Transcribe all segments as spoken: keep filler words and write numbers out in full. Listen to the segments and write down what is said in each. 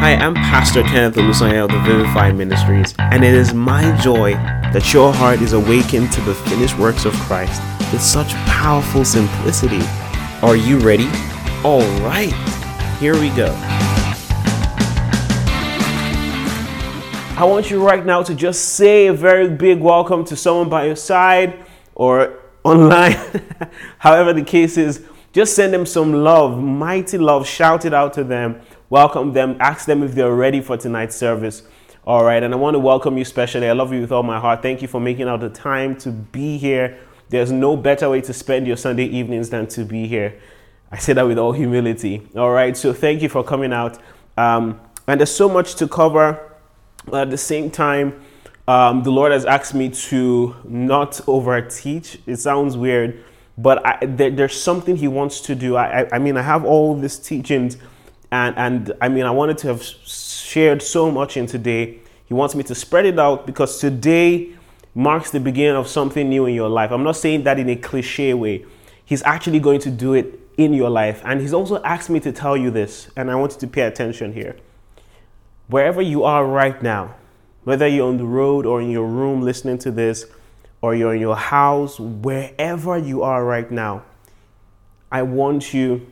Hi, I'm Pastor Kenneth Olusayel of the Vivify Ministries, and it is my joy that your heart is awakened to the finished works of Christ with such powerful simplicity. Are you ready? All right, here we go. I want you right now to just say a very big welcome to someone by your side or online, however the case is. Just send them some love, mighty love. Shout it out to them. Welcome them. Ask them if they're ready for tonight's service. All right. And I want to welcome you specially. I love you with all my heart. Thank you for making out the time to be here. There's no better way to spend your Sunday evenings than to be here. I say that with all humility. All right. So thank you for coming out. Um, and there's so much to cover. At the same time, um, the Lord has asked me to not overteach. It sounds weird. But I, there, there's something he wants to do. I, I, I mean, I have all these teachings, and and I mean, I wanted to have shared so much in today. He wants me to spread it out because today marks the beginning of something new in your life. I'm not saying that in a cliche way. He's actually going to do it in your life. And he's also asked me to tell you this, and I want you to pay attention here. Wherever you are right now, whether you're on the road or in your room listening to this, or you're in your house, wherever you are right now, I want you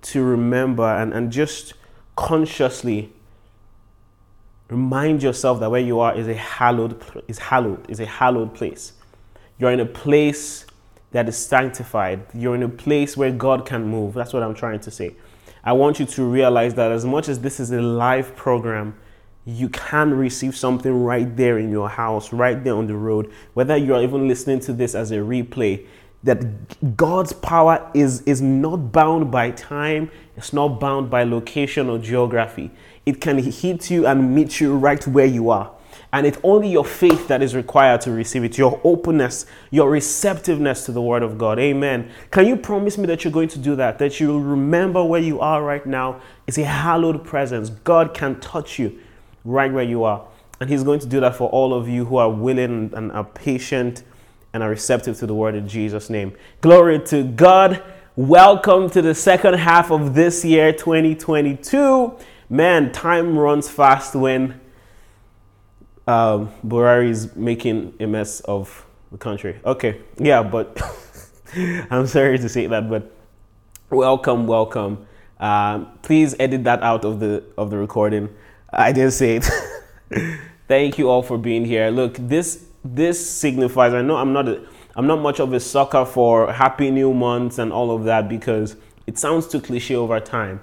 to remember and, and just consciously remind yourself that where you are is a hallowed is hallowed is a hallowed place. You're in a place that is sanctified. You're in a place where God can move. That's what I'm trying to say. I want you to realize that as much as this is a live program, you can receive something right there in your house, right there on the road, whether you're even listening to this as a replay, that God's power is, is not bound by time. It's not bound by location or geography. It can hit you and meet you right where you are. And it's only your faith that is required to receive it, your openness, your receptiveness to the word of God. Amen. Can you promise me that you're going to do that, that you'll remember where you are right now? It's a hallowed presence. God can touch you right where you are. And he's going to do that for all of you who are willing and are patient and are receptive to the word in Jesus' name. Glory to God. Welcome to the second half of this year, twenty twenty-two. Man, time runs fast when um, Buhari is making a mess of the country. Okay, yeah, but I'm sorry to say that, but welcome, welcome. Um, please edit that out of the of the recording. I didn't say it. Thank you all for being here. Look, this this signifies. I know I'm not a, I'm not much of a sucker for Happy New Months and all of that because it sounds too cliche over time.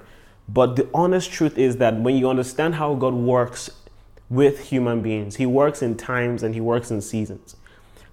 But the honest truth is that when you understand how God works with human beings, He works in times and He works in seasons.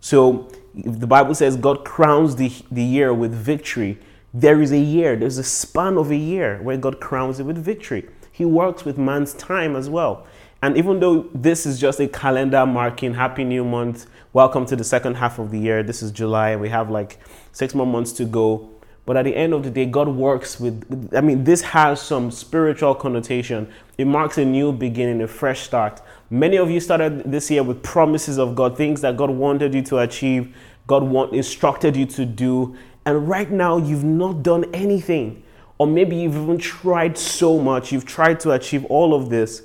So if the Bible says God crowns the the year with victory, there is a year. There's a span of a year where God crowns it with victory. He works with man's time as well. And even though this is just a calendar marking, Happy New Month, welcome to the second half of the year. This is July. We have like six more months to go. But at the end of the day, God works with, I mean, this has some spiritual connotation. It marks a new beginning, a fresh start. Many of you started this year with promises of God, things that God wanted you to achieve, God want, instructed you to do. And right now, you've not done anything. Or maybe you've even tried so much, you've tried to achieve all of this,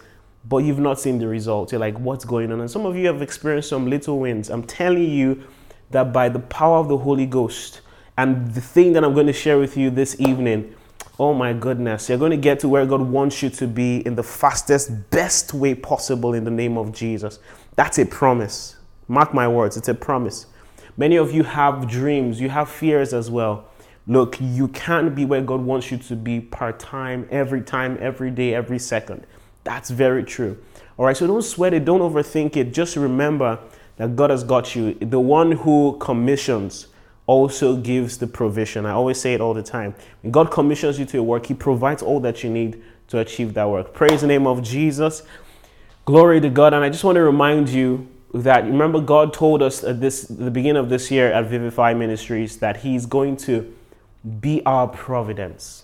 but you've not seen the results. You're like, what's going on? And some of you have experienced some little wins. I'm telling you that by the power of the Holy Ghost and the thing that I'm going to share with you this evening, oh my goodness, you're going to get to where God wants you to be in the fastest, best way possible in the name of Jesus. That's a promise. Mark my words, it's a promise. Many of you have dreams, you have fears as well. Look, you can't be where God wants you to be part-time, every time, every day, every second. That's very true. All right, so don't sweat it. Don't overthink it. Just remember that God has got you. The one who commissions also gives the provision. I always say it all the time. When God commissions you to your work, He provides all that you need to achieve that work. Praise the name of Jesus. Glory to God. And I just want to remind you that, remember, God told us at this the beginning of this year at Vivify Ministries that He's going to be our providence,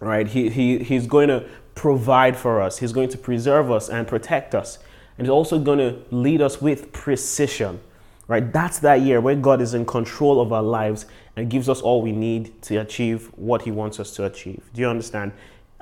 right? He, he, he's going to provide for us. He's going to preserve us and protect us. And He's also going to lead us with precision, right? That's that year where God is in control of our lives and gives us all we need to achieve what He wants us to achieve. Do you understand?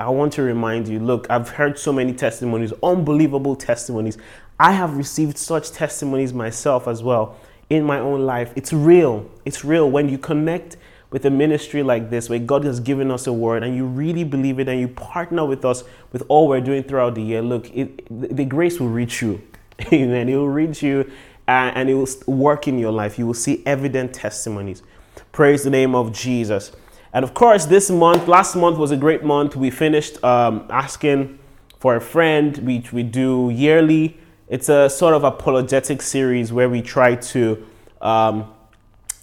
I want to remind you, look, I've heard so many testimonies, unbelievable testimonies. I have received such testimonies myself as well in my own life. It's real. It's real. When you connect with a ministry like this, where God has given us a word and you really believe it and you partner with us with all we're doing throughout the year, look, it, the grace will reach you. Amen. It will reach you and it will work in your life. You will see evident testimonies. Praise the name of Jesus. And of course, this month, last month was a great month. We finished um, asking for a friend, which we do yearly. It's a sort of apologetic series where we try to, um,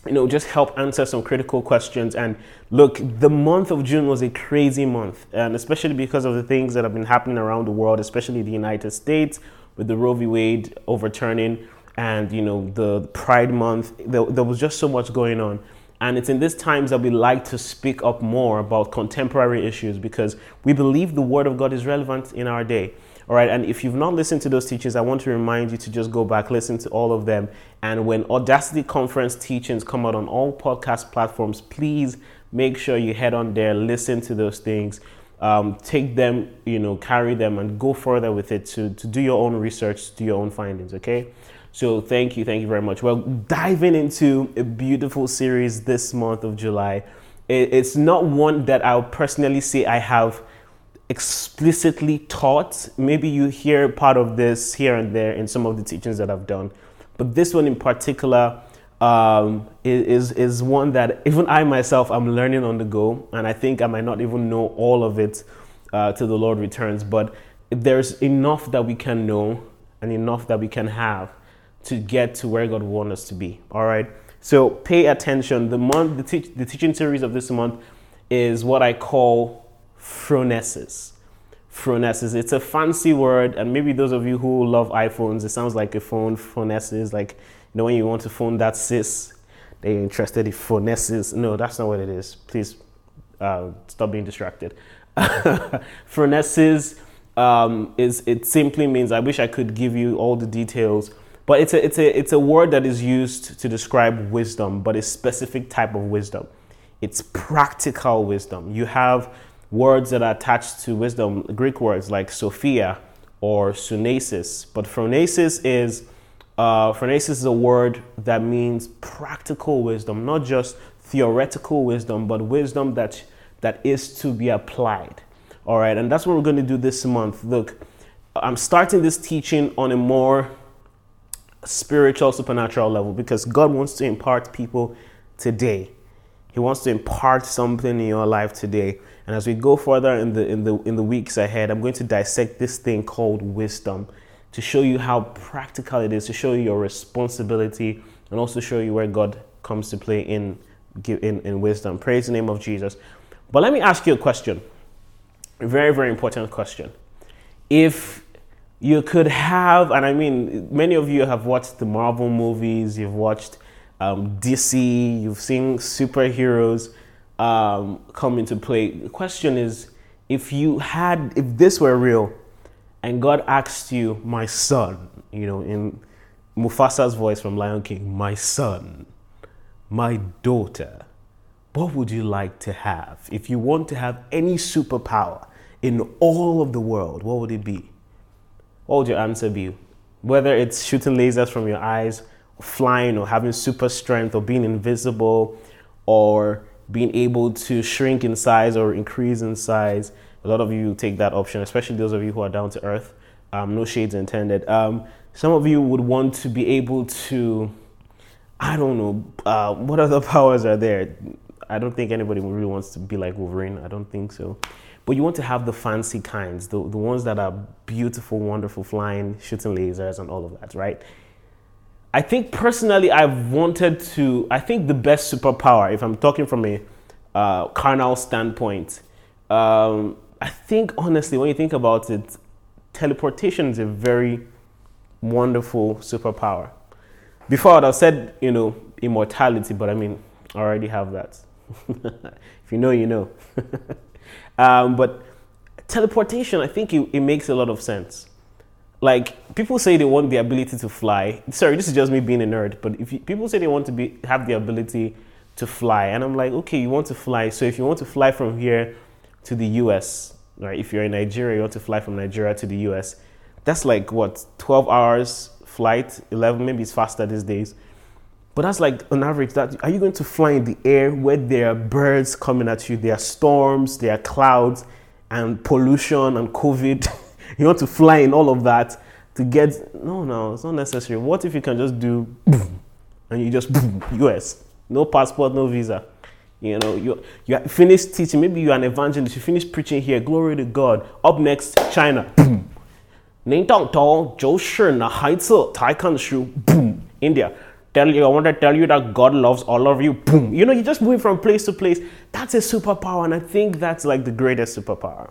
you know, just help answer some critical questions. And look, the month of June was a crazy month, and especially because of the things that have been happening around the world, especially the United States with the Roe v. Wade overturning and, you know, the Pride Month. There, there was just so much going on. And it's in these times that we like to speak up more about contemporary issues because we believe the Word of God is relevant in our day. All right. And if you've not listened to those teachings, I want to remind you to just go back, listen to all of them. And when Audacity Conference teachings come out on all podcast platforms, please make sure you head on there, listen to those things, um, take them, you know, carry them and go further with it to, to do your own research, to do your own findings. Okay. So thank you. Thank you very much. Well, diving into a beautiful series this month of July. It's not one that I'll personally say I have explicitly taught. Maybe you hear part of this here and there in some of the teachings that I've done. But this one in particular um, is, is one that even I myself am learning on the go. And I think I might not even know all of it uh, till the Lord returns. But there's enough that we can know and enough that we can have to get to where God wants us to be. All right. So pay attention. The month, the, te- the teaching series of this month is what I call phronesis. Phronesis. It's a fancy word, and maybe those of you who love iPhones, it sounds like a phone. Phronesis, like you know when you want to phone that sis, they're interested in phronesis. No, that's not what it is. Please uh, stop being distracted. Phronesis um, is it simply means. I wish I could give you all the details. But it's a it's a it's a word that is used to describe wisdom, but a specific type of wisdom. It's practical wisdom. You have words that are attached to wisdom, Greek words like Sophia or sunesis. But phronesis is uh, phronesis is a word that means practical wisdom, not just theoretical wisdom, but wisdom that that is to be applied. All right, and that's what we're going to do this month. Look, I'm starting this teaching on a more spiritual, supernatural level because God wants to impart people today. He wants to impart something in your life today. And as we go further in the in the in the weeks ahead, I'm going to dissect this thing called wisdom to show you how practical it is, to show you your responsibility, and also show you where God comes to play in in, in wisdom. Praise the name of Jesus. But let me ask you a question. A very, very important question. If you could have, and I mean, many of you have watched the Marvel movies, you've watched um, D C, you've seen superheroes um, come into play. The question is, if you had, if this were real, and God asked you, my son, you know, in Mufasa's voice from Lion King, my son, my daughter, what would you like to have? If you want to have any superpower in all of the world, what would it be? What would your answer be? Whether it's shooting lasers from your eyes, or flying, or having super strength, or being invisible, or being able to shrink in size or increase in size. A lot of you take that option, especially those of you who are down to earth. Um, no shades intended. Um, some of you would want to be able to, I don't know, uh, what other powers are there? I don't think anybody really wants to be like Wolverine. I don't think so. But you want to have the fancy kinds, the, the ones that are beautiful, wonderful, flying, shooting lasers and all of that, right? I think personally I've wanted to, I think the best superpower, if I'm talking from a uh, carnal standpoint, um, I think honestly when you think about it, teleportation is a very wonderful superpower. Before I would have said, you know, immortality, but I mean, I already have that. If you know, you know. Um, but teleportation, I think it, it makes a lot of sense. Like people say they want the ability to fly. Sorry, this is just me being a nerd. But if you, people say they want to be have the ability to fly, and I'm like, okay, you want to fly. So if you want to fly from here to the U S, right? If you're in Nigeria, you want to fly from Nigeria to the U S, that's like what, twelve hours flight, eleven, maybe it's faster these days. But that's like on average, that are you going to fly in the air where there are birds coming at you, there are storms, there are clouds and pollution and COVID? You want to fly in all of that to get, no, no, it's not necessary. What if you can just do and you just U S, no passport, no visa? You know, you you finish teaching. Maybe you're an evangelist. You finish preaching here. Glory to God. Up next, China. Boom. India. Tell you, I want to tell you that God loves all of you. Boom. You know, you just move from place to place. That's a superpower, and I think that's like the greatest superpower,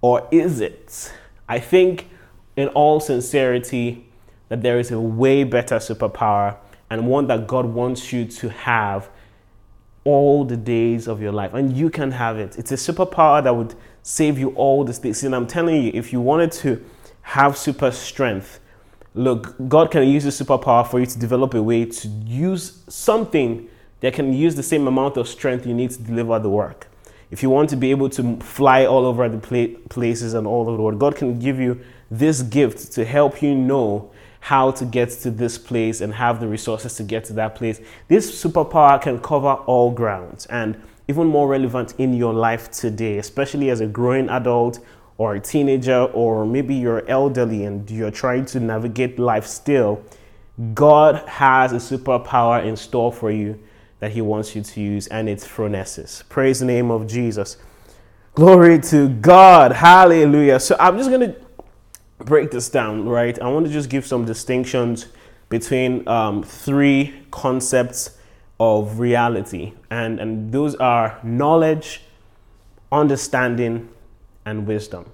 or is it? I think, in all sincerity, that there is a way better superpower and one that God wants you to have all the days of your life, and you can have it. It's a superpower that would save you all the days. And I'm telling you, if you wanted to have super strength, look, God can use the superpower for you to develop a way to use something that can use the same amount of strength you need to deliver the work. If you want to be able to fly all over the places and all over the world, God can give you this gift to help you know how to get to this place and have the resources to get to that place. This superpower can cover all grounds, and even more relevant in your life today, especially as a growing adult or a teenager, or maybe you're elderly and you're trying to navigate life still. God has a superpower in store for you that he wants you to use, and it's phronesis. Praise the name of Jesus. Glory to God. Hallelujah. So I'm just going to break this down, right? I want to just give some distinctions between um, three concepts of reality, and, and those are knowledge, understanding, and wisdom.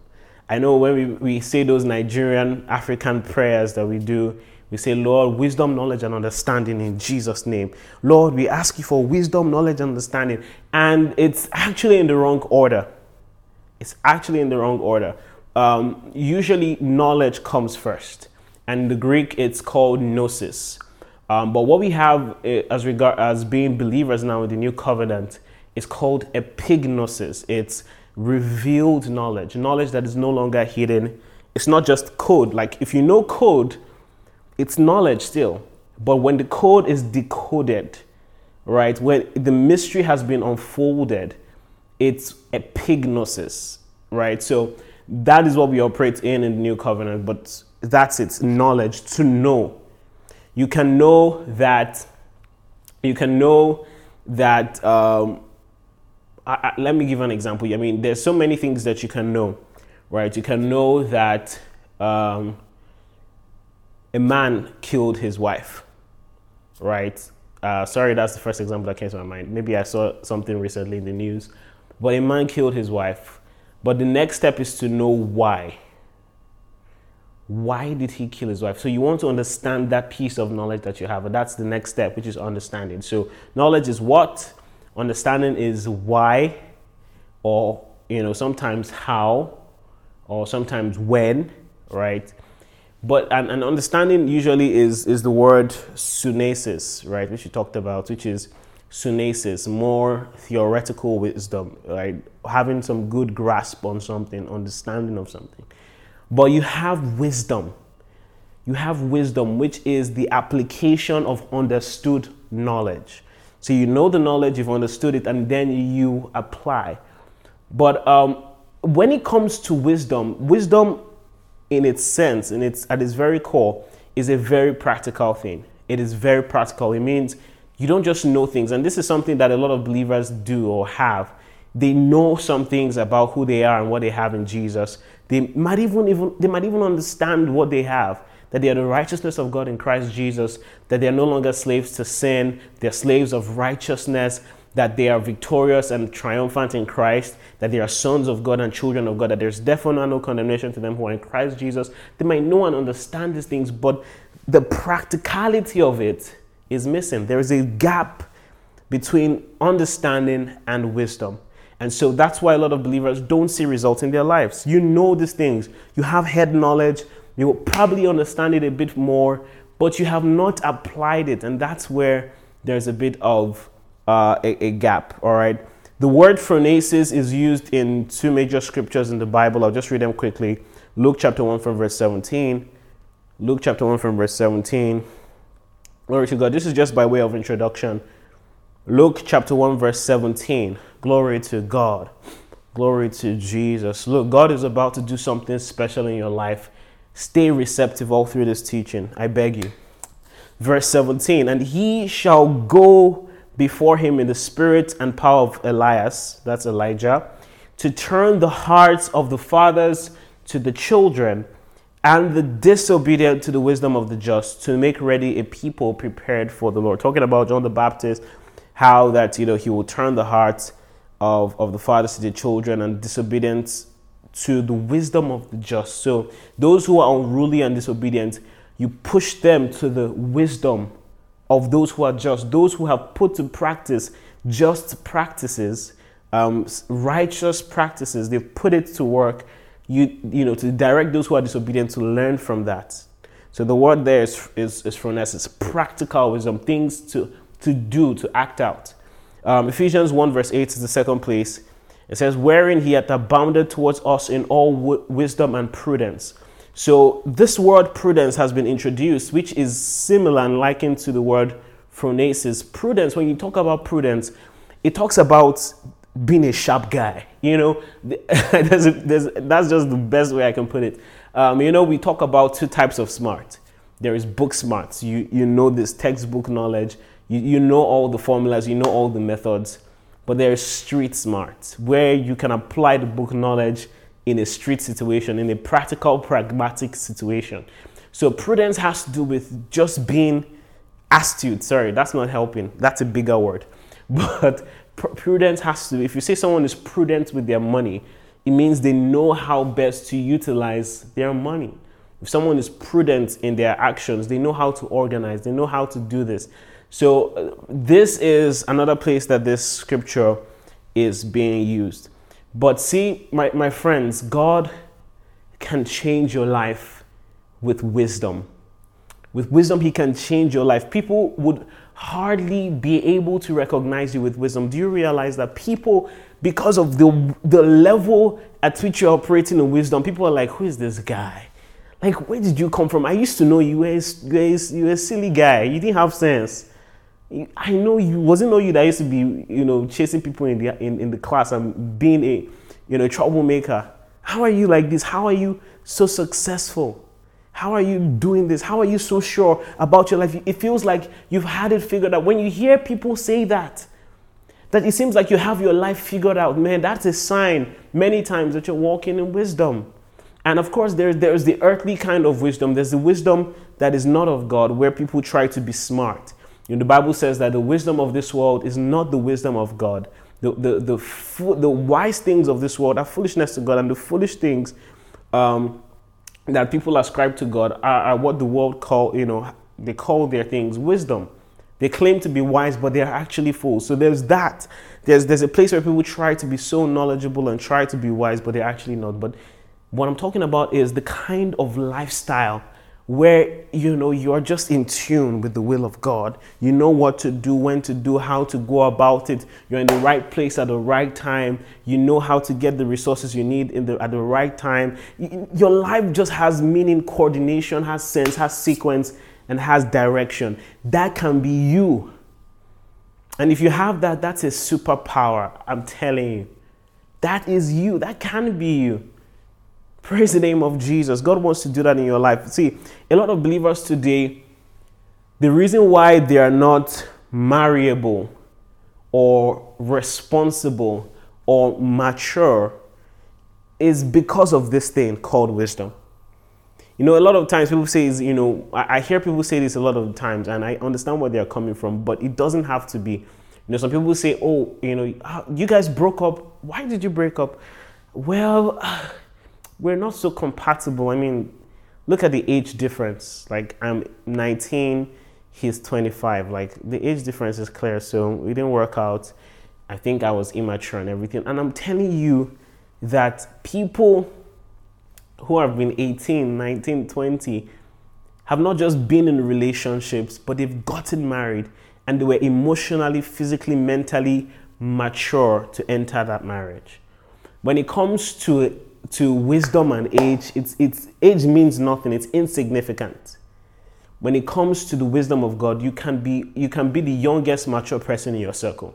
I know when we, we say those Nigerian African prayers that we do, we say, Lord, wisdom, knowledge, and understanding in Jesus' name. Lord, we ask you for wisdom, knowledge, and understanding. And it's actually in the wrong order. It's actually in the wrong order. Um, usually knowledge comes first, and in the Greek it's called gnosis. Um, but what we have as regard as being believers now in the new covenant is called epignosis. It's revealed knowledge, knowledge that is no longer hidden. It's not just code. Like if you know code, it's knowledge still. But when the code is decoded, right, when the mystery has been unfolded, it's epignosis, right? So that is what we operate in in the new covenant, but that's its knowledge, to know. You can know that, you can know that, um, I, I, let me give an example. I mean, there's so many things that you can know, right? You can know that um, a man killed his wife, right? Uh, sorry, that's the first example that came to my mind. Maybe I saw something recently in the news, but a man killed his wife. But the next step is to know why. Why did he kill his wife? So you want to understand that piece of knowledge that you have, and that's the next step, which is understanding. So knowledge is what, understanding is why, or you know, sometimes how, or sometimes when, right? But and, and understanding usually is is the word sunesis, right, which you talked about, which is sunesis, more theoretical wisdom, right? Having some good grasp on something, understanding of something. But you have wisdom. You have wisdom, which is the application of understood knowledge. So you know the knowledge, you've understood it, and then you apply. But um, when it comes to wisdom, wisdom in its sense, in its at its very core, is a very practical thing. It is very practical. It means you don't just know things, and this is something that a lot of believers do or have. They know some things about who they are and what they have in Jesus. They might even, even they might even understand what they have, that they are the righteousness of God in Christ Jesus, that they are no longer slaves to sin, they're slaves of righteousness, that they are victorious and triumphant in Christ, that they are sons of God and children of God, that there's definitely no condemnation to them who are in Christ Jesus. They might know and understand these things, but the practicality of it is missing. There is a gap between understanding and wisdom. And so that's why a lot of believers don't see results in their lives. You know these things. You have head knowledge. You will probably understand it a bit more, but you have not applied it. And that's where there's a bit of uh, a, a gap, all right? The word phronesis is used in two major scriptures in the Bible. I'll just read them quickly. Luke chapter one from verse seventeen. Luke chapter one from verse seventeen. Glory to God. This is just by way of introduction. Luke chapter one verse seventeen. Glory to God. Glory to Jesus. Look, God is about to do something special in your life. Stay receptive all through this teaching, I beg you. Verse seventeen, and he shall go before him in the spirit and power of Elias, that's Elijah, to turn the hearts of the fathers to the children and the disobedient to the wisdom of the just, to make ready a people prepared for the Lord. Talking about John the Baptist, how that, you know, he will turn the hearts of, of the fathers to the children and disobedient to the wisdom of the just. So those who are unruly and disobedient, you push them to the wisdom of those who are just, those who have put to practice just practices, um, righteous practices. They've put it to work, you you know, to direct those who are disobedient to learn from that. So the word there is is, is phronesis, practical wisdom, things to, to do, to act out. Um, Ephesians one verse eight is the second place. It says, wherein he hath abounded towards us in all w- wisdom and prudence. So this word prudence has been introduced, which is similar and likened to the word phronesis. Prudence, when you talk about prudence, it talks about being a sharp guy. You know, there's a, there's, that's just the best way I can put it. Um, you know, we talk about two types of smart. There is book smarts. You you know this textbook knowledge. You, you know all the formulas. You know all the methods. But there is street smarts, where you can apply the book knowledge in a street situation, in a practical, pragmatic situation. So prudence has to do with just being astute. Sorry, that's not helping. That's a bigger word. But pr- prudence has to do, if you say someone is prudent with their money, it means they know how best to utilize their money. If someone is prudent in their actions, they know how to organize, they know how to do this. So uh, this is another place that this scripture is being used. But see, my, my friends, God can change your life with wisdom. With wisdom, he can change your life. People would hardly be able to recognize you with wisdom. Do you realize that people, because of the, the level at which you're operating in wisdom, people are like, who is this guy? Like, where did you come from? I used to know you were a, you were a silly guy. You didn't have sense. I know you, wasn't know you that used to be, you know, chasing people in the in, in the class and being a, you know, troublemaker. How are you like this? How are you so successful? How are you doing this? How are you so sure about your life? It feels like you've had it figured out. When you hear people say that, that it seems like you have your life figured out, man, that's a sign many times that you're walking in wisdom. And of course, there, there is the earthly kind of wisdom. There's the wisdom that is not of God, where people try to be smart. You know, the Bible says that the wisdom of this world is not the wisdom of God. The the the, fo- the wise things of this world are foolishness to God, and the foolish things um, that people ascribe to God are, are what the world call, you know, they call their things wisdom. They claim to be wise, but they are actually fools. So there's that. There's there's a place where people try to be so knowledgeable and try to be wise, but they're actually not. But what I'm talking about is the kind of lifestyle where, you know, you're just in tune with the will of God. You know what to do, when to do, how to go about it. You're in the right place at the right time. You know how to get the resources you need in the, at the right time. Your life just has meaning, coordination, has sense, has sequence, and has direction. That can be you. And if you have that, that's a superpower, I'm telling you. That is you. That can be you. Praise the name of Jesus. God wants to do that in your life. See, a lot of believers today, the reason why they are not marriable or responsible or mature is because of this thing called wisdom. You know, a lot of times people say, is, you know, I, I hear people say this a lot of times, and I understand where they are coming from, but it doesn't have to be. You know, some people say, oh, you know, you guys broke up. Why did you break up? Well, we're not so compatible. I mean, look at the age difference. Like, I'm nineteen, he's twenty-five. Like, the age difference is clear, so we didn't work out. I think I was immature and everything. And I'm telling you that people who have been eighteen, nineteen, twenty have not just been in relationships, but they've gotten married, and they were emotionally, physically, mentally mature to enter that marriage. When it comes to to wisdom and age, it's it's age means nothing. It's insignificant. When it comes to the wisdom of God, you can be you can be the youngest mature person in your circle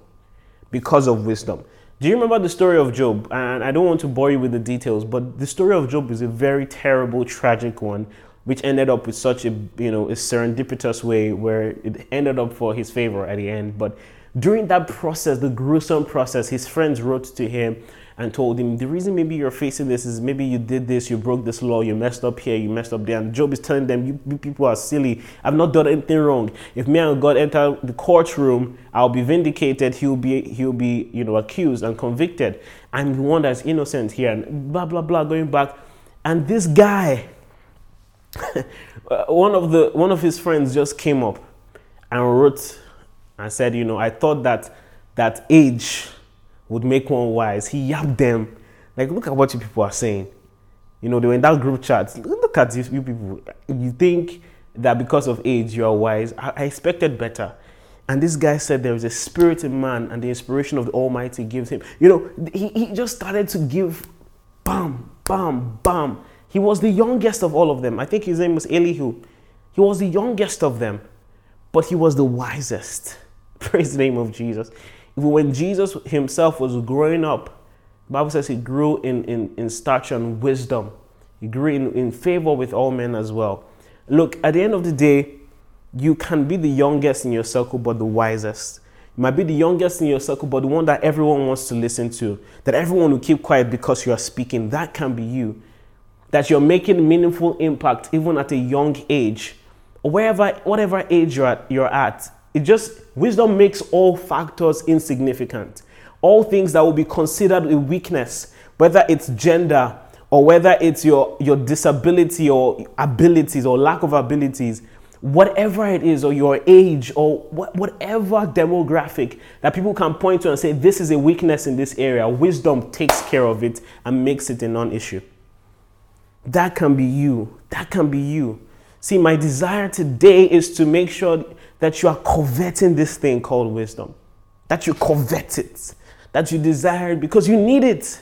because of wisdom. Do you remember the story of Job? And I don't want to bore you with the details, but the story of Job is a very terrible, tragic one, which ended up with such a, you know, a serendipitous way where it ended up for his favor at the end. But during that process, the gruesome process, his friends wrote to him and told him, the reason maybe you're facing this is maybe you did this, you broke this law, you messed up here, you messed up there. And Job is telling them, you people are silly. I've not done anything wrong. If me and God enter the courtroom, I'll be vindicated. He'll be, he'll be, you know, accused and convicted. I'm the one that's innocent here. And blah, blah, blah, going back. And this guy, one of the, one of his friends just came up and wrote and said, you know, I thought that that age would make one wise. He yapped them. Like, look at what you people are saying. You know, they were in that group chat. Look at these you people. You think that because of age you are wise. I, I expected better. And this guy said there is a spirit in man and the inspiration of the Almighty gives him. You know, he, he just started to give bam, bam, bam. He was the youngest of all of them. I think his name was Elihu. He was the youngest of them, but he was the wisest. Praise the name of Jesus. When Jesus himself was growing up, the Bible says he grew in, in, in stature and wisdom. He grew in, in favor with all men as well. Look, at the end of the day, you can be the youngest in your circle, but the wisest. You might be the youngest in your circle, but the one that everyone wants to listen to, that everyone will keep quiet because you are speaking. That can be you. That you're making meaningful impact even at a young age. Or wherever, whatever age you're at, you're at. It just, wisdom makes all factors insignificant. All things that will be considered a weakness, whether it's gender or whether it's your, your disability or abilities or lack of abilities, whatever it is, or your age or wh- whatever demographic that people can point to and say, this is a weakness in this area. Wisdom takes care of it and makes it a non-issue. That can be you. That can be you. See, my desire today is to make sure that you are coveting this thing called wisdom, that you covet it, that you desire it because you need it.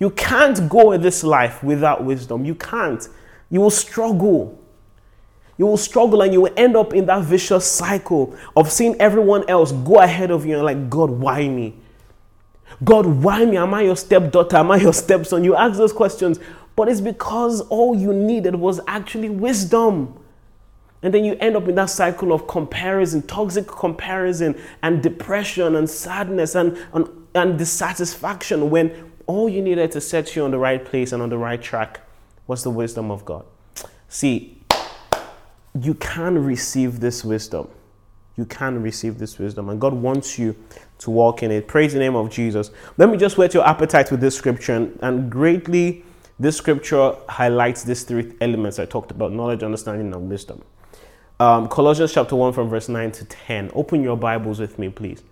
You can't go in this life without wisdom. You can't. You will struggle. You will struggle and you will end up in that vicious cycle of seeing everyone else go ahead of you and like, God, why me? God, why me? Am I your stepdaughter? Am I your stepson? You ask those questions, but it's because all you needed was actually wisdom. And then you end up in that cycle of comparison, toxic comparison, and depression, and sadness, and, and, and dissatisfaction when all you needed to set you on the right place and on the right track was the wisdom of God. See, you can receive this wisdom. You can receive this wisdom, and God wants you to walk in it. Praise the name of Jesus. Let me just whet your appetite with this scripture, and, and greatly this scripture highlights these three elements I talked about: knowledge, understanding, and wisdom. Um, Colossians chapter one from verse nine to ten. Open your Bibles with me, please.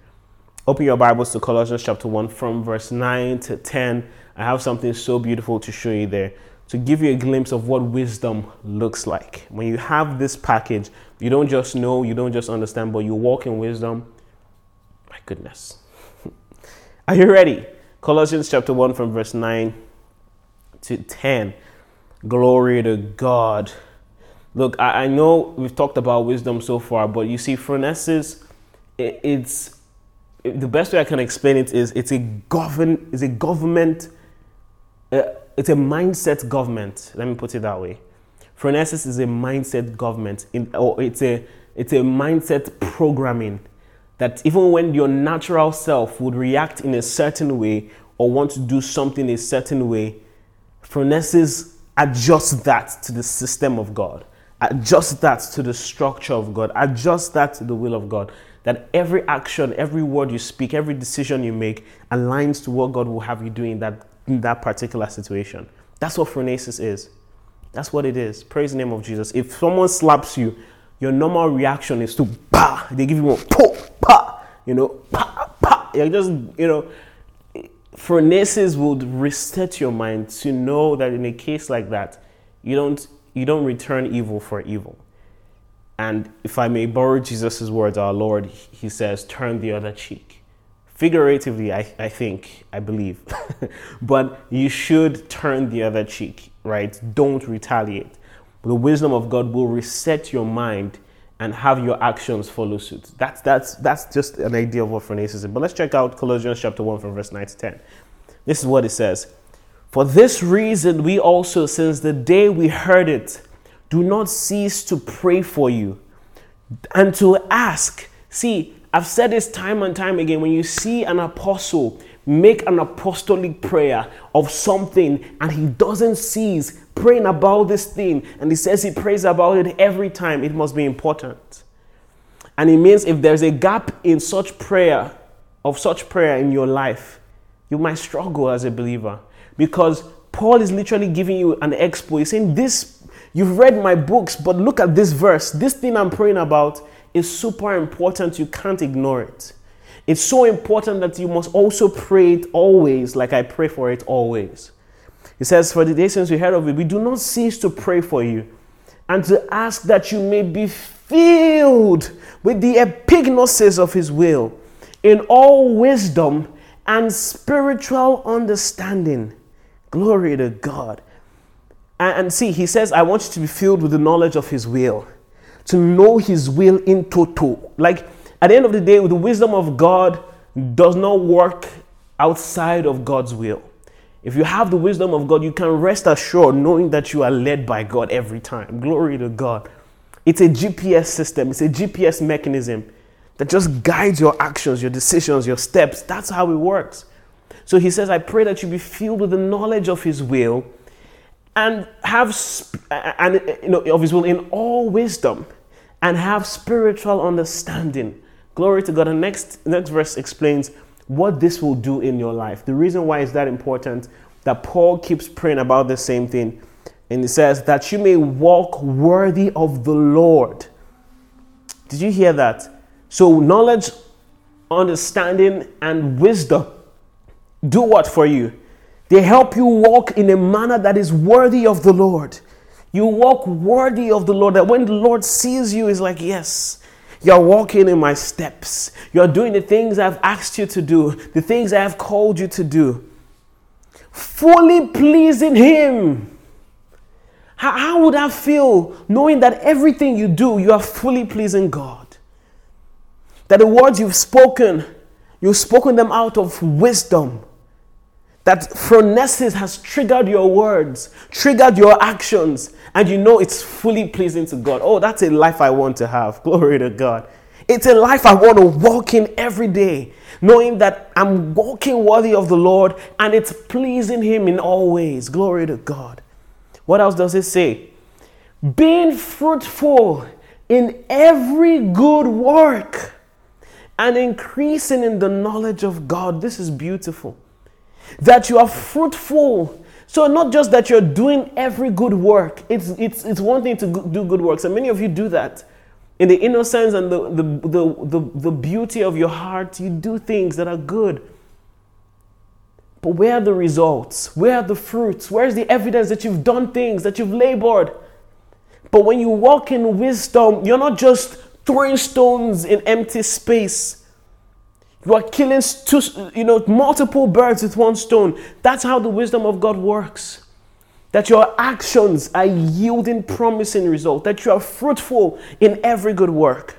Open your Bibles to Colossians chapter one from verse nine to ten. I have something so beautiful to show you there, to give you a glimpse of what wisdom looks like. When you have this package, you don't just know, you don't just understand, but you walk in wisdom. My goodness. Are you ready? Colossians chapter one from verse nine to ten. Glory to God. Look, I know we've talked about wisdom so far, but you see, phronesis, it, it's it, the best way I can explain it is it's a govern, it's a government, uh, it's a mindset government. Let me put it that way. Phronesis is a mindset government, in, or it's a it's a mindset programming that even when your natural self would react in a certain way or want to do something a certain way, phronesis adjusts that to the system of God. Adjust that to the structure of God. Adjust that to the will of God. That every action, every word you speak, every decision you make aligns to what God will have you do in that, in that particular situation. That's what phronesis is. That's what it is. Praise the name of Jesus. If someone slaps you, your normal reaction is to bah. They give you one pop, pa. You know, pa, pa. You're just, you know, phronesis would reset your mind to know that in a case like that, you don't. You don't return evil for evil. And if I may borrow Jesus' words, our Lord, he says, turn the other cheek. figuratively, I, I think, I believe. But you should turn the other cheek, right? Don't retaliate. The wisdom of God will reset your mind and have your actions follow suit. That's that's that's just an idea of what phronesis is. But let's check out Colossians chapter one from verse nine to ten. This is what it says. For this reason, we also, since the day we heard it, do not cease to pray for you and to ask. See, I've said this time and time again. When you see an apostle make an apostolic prayer of something and he doesn't cease praying about this thing, and he says he prays about it every time, it must be important. And it means if there's a gap in such prayer, of such prayer in your life, you might struggle as a believer. Because Paul is literally giving you an expo. He's saying this, you've read my books, but look at this verse. This thing I'm praying about is super important. You can't ignore it. It's so important that you must also pray it always, like I pray for it always. It says, for the day since we heard of it, we do not cease to pray for you and to ask that you may be filled with the epignosis of his will in all wisdom and spiritual understanding. Glory to God. And, and see, he says, I want you to be filled with the knowledge of his will. To know his will in total. Like, at the end of the day, the wisdom of God does not work outside of God's will. If you have the wisdom of God, you can rest assured knowing that you are led by God every time. Glory to God. It's a G P S system. It's a G P S mechanism that just guides your actions, your decisions, your steps. That's how it works. So he says, I pray that you be filled with the knowledge of his will and have sp- and you know, of his will in all wisdom and have spiritual understanding. Glory to God. And next, next verse explains what this will do in your life. The reason why is that important that Paul keeps praying about the same thing. And he says that you may walk worthy of the Lord. Did you hear that? So knowledge, understanding, and wisdom do what for you? They help you walk in a manner that is worthy of the Lord. You walk worthy of the Lord. That when the Lord sees you, is like, yes, you're walking in my steps. You're doing the things I've asked you to do, the things I have called you to do. Fully pleasing him. How, how would I feel knowing that everything you do, you are fully pleasing God? That the words you've spoken, you've spoken them out of wisdom. That phronesis has triggered your words, triggered your actions, and you know it's fully pleasing to God. Oh, that's a life I want to have. Glory to God. It's a life I want to walk in every day, knowing that I'm walking worthy of the Lord and it's pleasing him in all ways. Glory to God. What else does it say? Being fruitful in every good work and increasing in the knowledge of God. This is beautiful. That you are fruitful. So not just that you're doing every good work. It's it's it's one thing to do good works. And many of you do that. In the innocence and the, the, the, the, the beauty of your heart, you do things that are good. But where are the results? Where are the fruits? Where is the evidence that you've done things, that you've labored? But when you walk in wisdom, you're not just throwing stones in empty space. You are killing two, you know, multiple birds with one stone. That's how the wisdom of God works. That your actions are yielding promising results. That you are fruitful in every good work.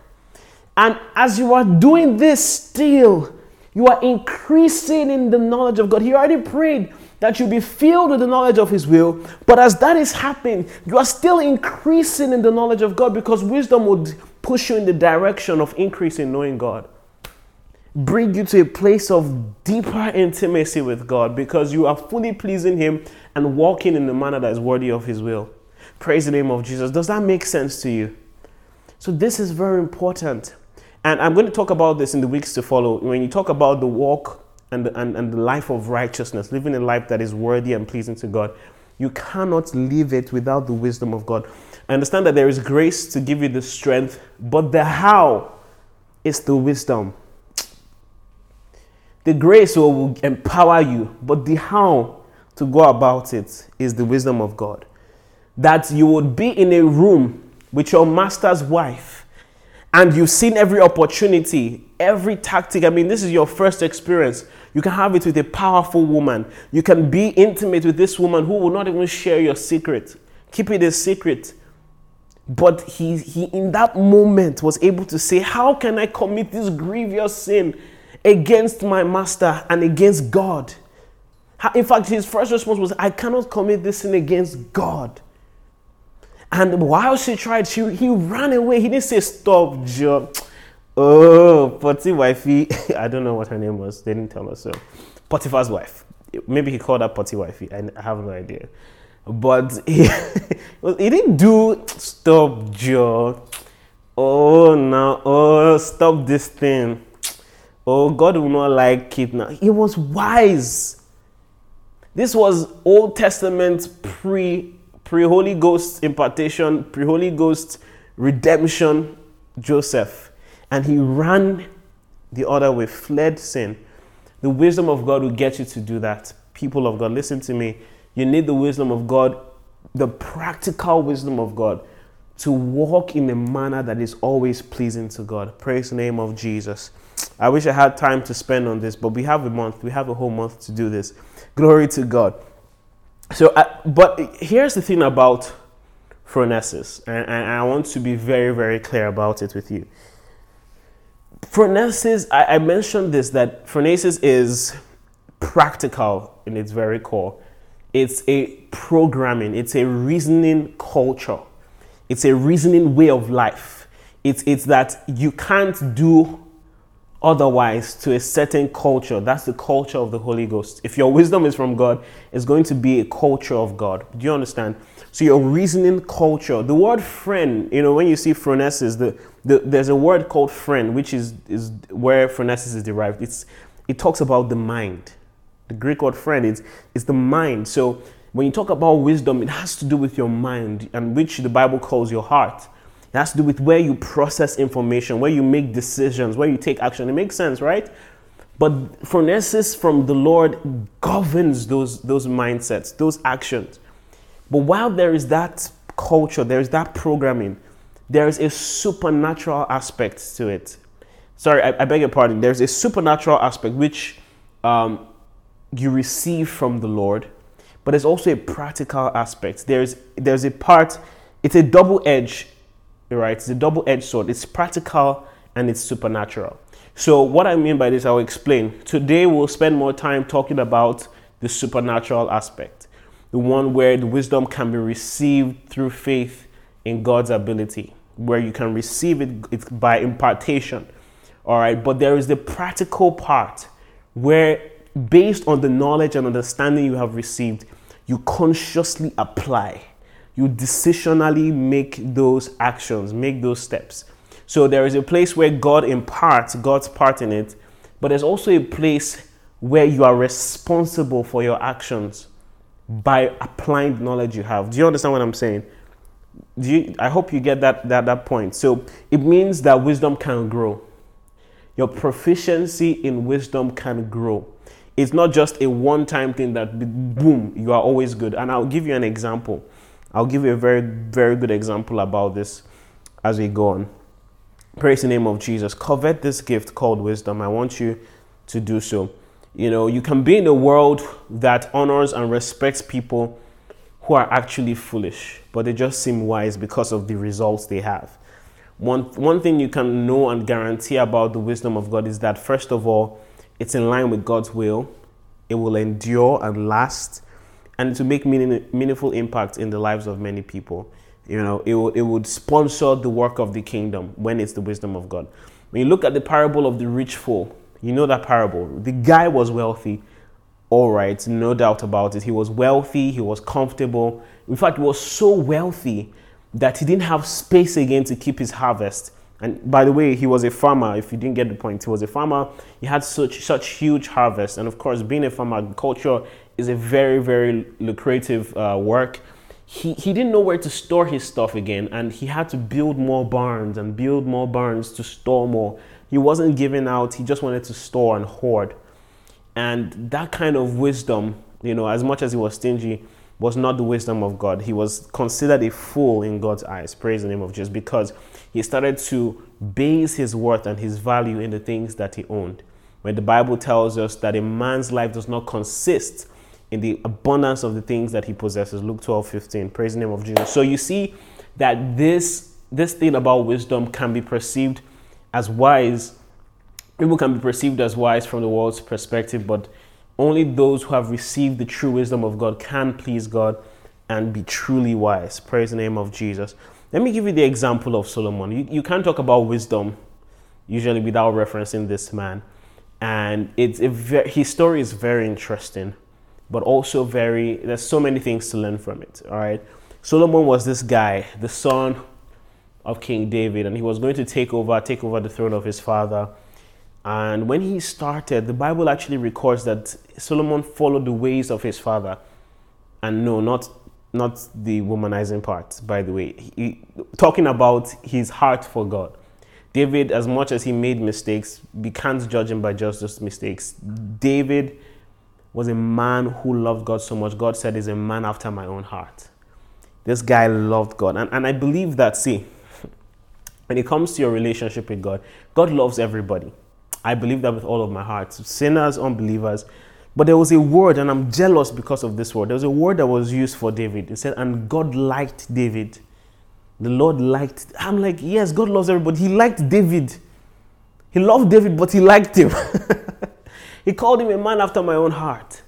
And as you are doing this still, you are increasing in the knowledge of God. He already prayed that you be filled with the knowledge of his will. But as that is happening, you are still increasing in the knowledge of God because wisdom would push you in the direction of increase in knowing God. Bring you to a place of deeper intimacy with God because you are fully pleasing him and walking in a manner that is worthy of his will. Praise the name of Jesus. Does that make sense to you? So this is very important. And I'm going to talk about this in the weeks to follow. When you talk about the walk and the, and, and the life of righteousness, living a life that is worthy and pleasing to God, you cannot live it without the wisdom of God. I understand that there is grace to give you the strength, but the how is the wisdom. The grace will empower you, but the how to go about it is the wisdom of God. That you would be in a room with your master's wife and you've seen every opportunity, every tactic. I mean, this is your first experience. You can have it with a powerful woman. You can be intimate with this woman who will not even share your secret. Keep it a secret. But he, he in that moment was able to say, how can I commit this grievous sin against my master and against God? In fact, his first response was, I cannot commit this sin against God. And while she tried, she, he ran away. He didn't say, stop, Job. Oh, Potty Wifey. I don't know what her name was. They didn't tell us. So, Potiphar's wife. Maybe he called her Potty Wifey. I have no idea. But he, he didn't do, stop, Job. Oh, no. Oh, stop this thing. Oh, God will not like it now. He was wise. This was Old Testament pre Pre-Holy Ghost impartation, pre-Holy Ghost redemption, Joseph. And he ran the other way, fled sin. The wisdom of God will get you to do that. People of God, listen to me. You need the wisdom of God, the practical wisdom of God, to walk in a manner that is always pleasing to God. Praise the name of Jesus. I wish I had time to spend on this, but we have a month. We have a whole month to do this. Glory to God. So, uh, but here's the thing about phronesis, and, and I want to be very, very clear about it with you. Phronesis, I, I mentioned this, that phronesis is practical in its very core. It's a programming, it's a reasoning culture, it's a reasoning way of life. It's, it's that you can't do otherwise to a certain culture. That's the culture of the Holy Ghost. If your wisdom is from God, it's going to be a culture of God. Do you understand? So your reasoning culture, the word friend, you know, when you see phronesis, the, the there's a word called friend, which is, is where phronesis is derived. It's it talks about the mind. The Greek word friend is is the mind. So when you talk about wisdom, it has to do with your mind, and which the Bible calls your heart. It has to do with where you process information, where you make decisions, where you take action. It makes sense, right? But phronesis from the Lord governs those, those mindsets, those actions. But while there is that culture, there is that programming, there is a supernatural aspect to it. Sorry, I, I beg your pardon. There's a supernatural aspect which um, you receive from the Lord, but there's also a practical aspect. There's, there's a part, it's a double-edged, right? It's a double-edged sword. It's practical and it's supernatural. So what I mean by this, I'll explain. Today we'll spend more time talking about the supernatural aspect, the one where the wisdom can be received through faith in God's ability, where you can receive it by impartation. All right, but there is the practical part where, based on the knowledge and understanding you have received, you consciously apply. You decisionally make those actions, make those steps. So there is a place where God imparts, God's part in it, but there's also a place where you are responsible for your actions by applying the knowledge you have. Do you understand what I'm saying? Do you, I hope you get that, that, that point. So it means that wisdom can grow. Your proficiency in wisdom can grow. It's not just a one-time thing that boom, you are always good. And I'll give you an example. I'll give you a very, very good example about this as we go on. Praise the name of Jesus. Covet this gift called wisdom. I want you to do so. You know, you can be in a world that honors and respects people who are actually foolish, but they just seem wise because of the results they have. One, one thing you can know and guarantee about the wisdom of God is that, first of all, it's in line with God's will. It will endure and last, and to make meaning, meaningful impact in the lives of many people. You know, it, will, it would sponsor the work of the kingdom when it's the wisdom of God. When you look at the parable of the rich fool, you know that parable. The guy was wealthy, all right, no doubt about it. He was wealthy, he was comfortable. In fact, he was so wealthy that he didn't have space again to keep his harvest. And by the way, he was a farmer, if you didn't get the point. He was a farmer. He had such such huge harvest. And of course, being a farmer, agriculture is a very, very lucrative uh, work. He he didn't know where to store his stuff again, and he had to build more barns and build more barns to store more. He wasn't giving out. He just wanted to store and hoard. And that kind of wisdom, you know, as much as he was stingy, was not the wisdom of God. He was considered a fool in God's eyes, praise the name of Jesus, because he started to base his worth and his value in the things that he owned. When the Bible tells us that a man's life does not consist in the abundance of the things that he possesses, Luke twelve fifteen, praise the name of Jesus. So you see that this, this thing about wisdom can be perceived as wise. People can be perceived as wise from the world's perspective, but only those who have received the true wisdom of God can please God and be truly wise. Praise the name of Jesus. Let me give you the example of Solomon. You, you can't talk about wisdom usually without referencing this man. And it's a very, his story is very interesting, but also very, there's so many things to learn from it. All right. Solomon was this guy, the son of King David, and he was going to take over, take over the throne of his father. And when he started, the Bible actually records that Solomon followed the ways of his father. And no, not not the womanizing part, by the way. He, talking about his heart for God. David, as much as he made mistakes, we can't judge him by just those mistakes. David was a man who loved God so much. God said, he's a man after my own heart. This guy loved God. And, and I believe that, see, when it comes to your relationship with God, God loves everybody. I believe that with all of my heart, sinners, unbelievers. But there was a word, and I'm jealous because of this word. There was a word that was used for David. It said, and God liked David. The Lord liked. I'm like, yes, God loves everybody. He liked David. He loved David, but he liked him. He called him a man after my own heart.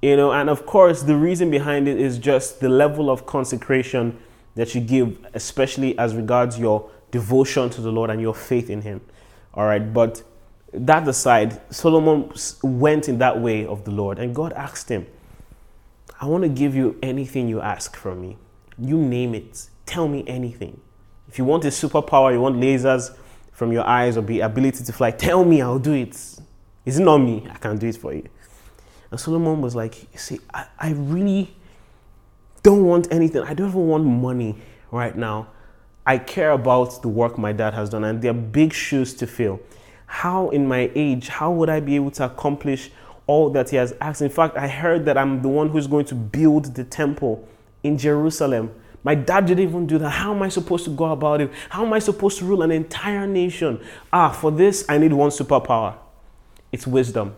You know, and of course, the reason behind it is just the level of consecration that you give, especially as regards your devotion to the Lord and your faith in him. All right, but that aside, Solomon went in that way of the Lord, and God asked him, I want to give you anything you ask from me. You name it. Tell me anything. If you want a superpower, you want lasers from your eyes or the ability to fly, tell me, I'll do it. It's not me. I can do it for you. And Solomon was like, you see, I, I really don't want anything. I don't even want money right now. I care about the work my dad has done, and they're big shoes to fill. How in my age, how would I be able to accomplish all that he has asked? In fact, I heard that I'm the one who's going to build the temple in Jerusalem. My dad didn't even do that. How am I supposed to go about it? How am I supposed to rule an entire nation? Ah, for this, I need one superpower. It's wisdom.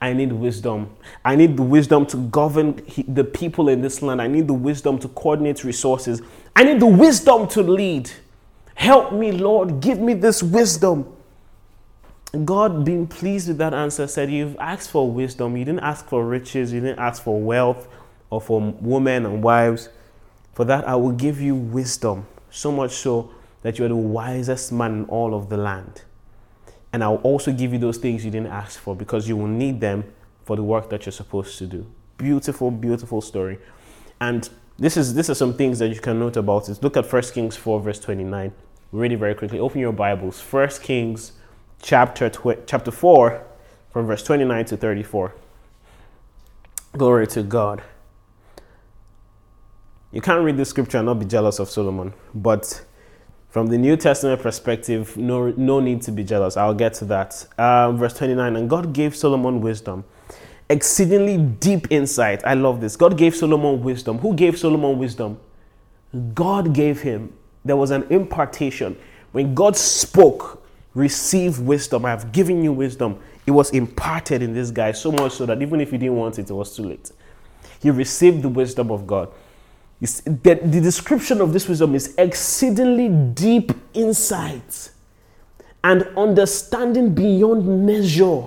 I need wisdom. I need the wisdom to govern the people in this land. I need the wisdom to coordinate resources. I need the wisdom to lead. Help me, Lord. Give me this wisdom. God, being pleased with that answer, said, you've asked for wisdom. You didn't ask for riches. You didn't ask for wealth or for women and wives. For that, I will give you wisdom, so much so that you are the wisest man in all of the land. And I will also give you those things you didn't ask for, because you will need them for the work that you're supposed to do. Beautiful, beautiful story. And this is this are some things that you can note about it. Look at First Kings four, verse twenty-nine. Read it very quickly. Open your Bibles. First Kings chapter tw- chapter four, from verse twenty-nine to thirty-four. Glory to God. You can't read this scripture and not be jealous of Solomon. But from the New Testament perspective, no, no need to be jealous. I'll get to that. Uh, verse twenty-nine, and God gave Solomon wisdom, exceedingly deep insight. I love this. God gave Solomon wisdom. Who gave Solomon wisdom? God gave him. There was an impartation. When God spoke, receive wisdom. I have given you wisdom. It was imparted in this guy, so much so that even if he didn't want it, it was too late. He received the wisdom of God. The, the description of this wisdom is exceedingly deep insight and understanding beyond measure.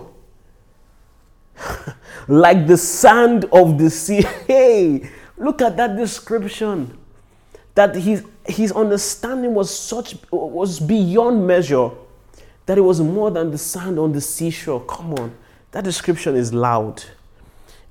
Like the sand of the sea. Hey, look at that description. That his his understanding was such was beyond measure that it was more than the sand on the seashore. Come on, that description is loud.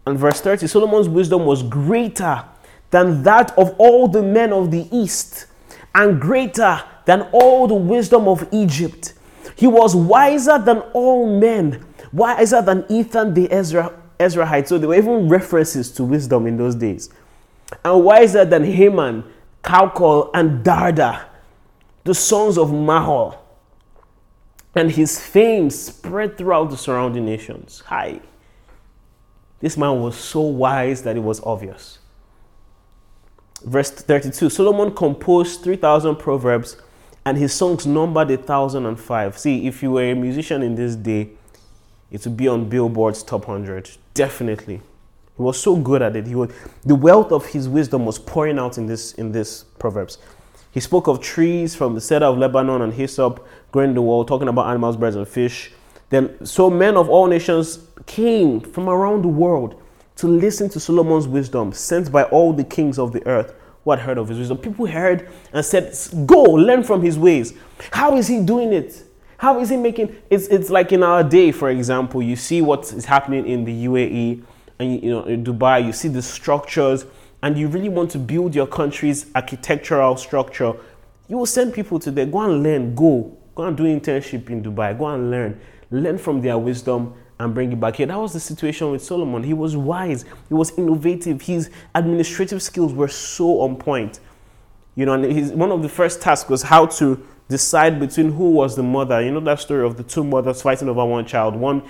And verse thirty, Solomon's wisdom was greater than that of all the men of the east, and greater than all the wisdom of Egypt. He was wiser than all men. Wiser than Ethan the Ezra, Ezraite. So there were even references to wisdom in those days. And wiser than Haman, Chalcol, and Darda, the sons of Mahol. And his fame spread throughout the surrounding nations. Hi. This man was so wise that it was obvious. Verse thirty-two, Solomon composed three thousand proverbs, and his songs numbered one thousand five. See, if you were a musician in this day, it would be on Billboard's top one hundred. Definitely. He was so good at it. He would, the wealth of his wisdom was pouring out in this in this proverbs. He spoke of trees from the cedar of Lebanon and hyssop, growing in the world, talking about animals, birds, and fish. Then, so men of all nations came from around the world to listen to Solomon's wisdom, sent by all the kings of the earth who had heard of his wisdom. People heard and said, go, learn from his ways. How is he doing it? How is he making... It's it's like in our day, for example, you see what is happening in the U A E and you know in Dubai, you see the structures, and you really want to build your country's architectural structure. You will send people to there, go and learn, go. Go and do internship in Dubai, go and learn. Learn from their wisdom and bring it back here. That was the situation with Solomon. He was wise. He was innovative. His administrative skills were so on point. You know, and his, one of the first tasks was how to decide between who was the mother. You know that story of the two mothers fighting over one child. One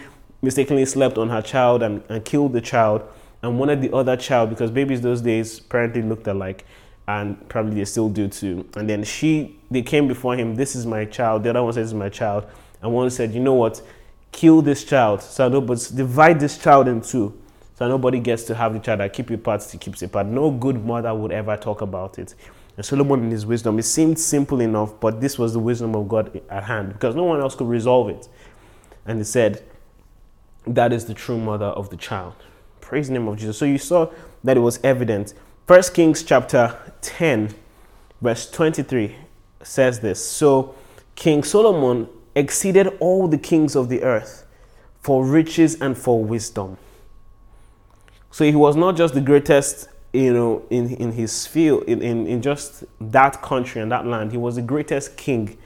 mistakenly slept on her child and, and killed the child, and wanted the other child because babies those days apparently looked alike, and probably they still do too. And then she, they came before him, this is my child. The other one says, this is my child. And one said, you know what? Kill this child. So nobody, divide this child in two. So nobody gets to have the child. I keep it apart, she keeps it apart. No good mother would ever talk about it. And Solomon in his wisdom, it seemed simple enough, but this was the wisdom of God at hand because no one else could resolve it. And he said, that is the true mother of the child. Praise the name of Jesus. So you saw that it was evident. First Kings chapter ten, verse twenty-three says this. So King Solomon exceeded all the kings of the earth for riches and for wisdom. So he was not just the greatest, you know, in, in his field, in, in, in just that country and that land. He was the greatest king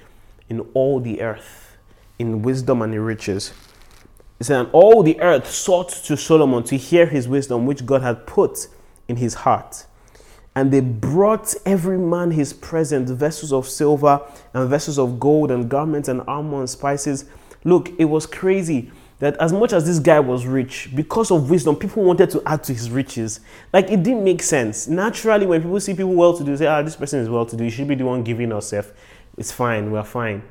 in all the earth, in wisdom and in riches. It said, and all the earth sought to Solomon to hear his wisdom, which God had put in his heart. And they brought every man his present, vessels of silver and vessels of gold and garments and armor and spices. Look, it was crazy that as much as this guy was rich, because of wisdom, people wanted to add to his riches. Like, it didn't make sense. Naturally, when people see people well-to-do, they say, ah, this person is well-to-do. He should be the one giving herself. It's fine. We're fine.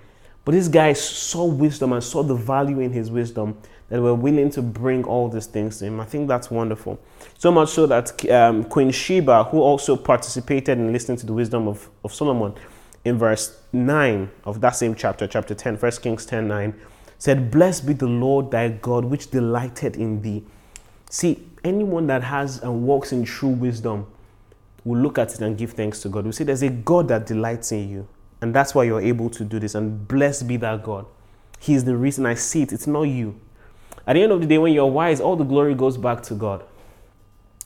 But this guy saw wisdom and saw the value in his wisdom that were willing to bring all these things to him. I think that's wonderful. So much so that um, Queen Sheba, who also participated in listening to the wisdom of, of Solomon, in verse nine of that same chapter, chapter ten, First Kings ten, nine, said, blessed be the Lord thy God, which delighted in thee. See, anyone that has and walks in true wisdom will look at it and give thanks to God. We say there's a God that delights in you. And that's why you're able to do this. And blessed be that God. He is the reason I see it. It's not you. At the end of the day, when you're wise, all the glory goes back to God.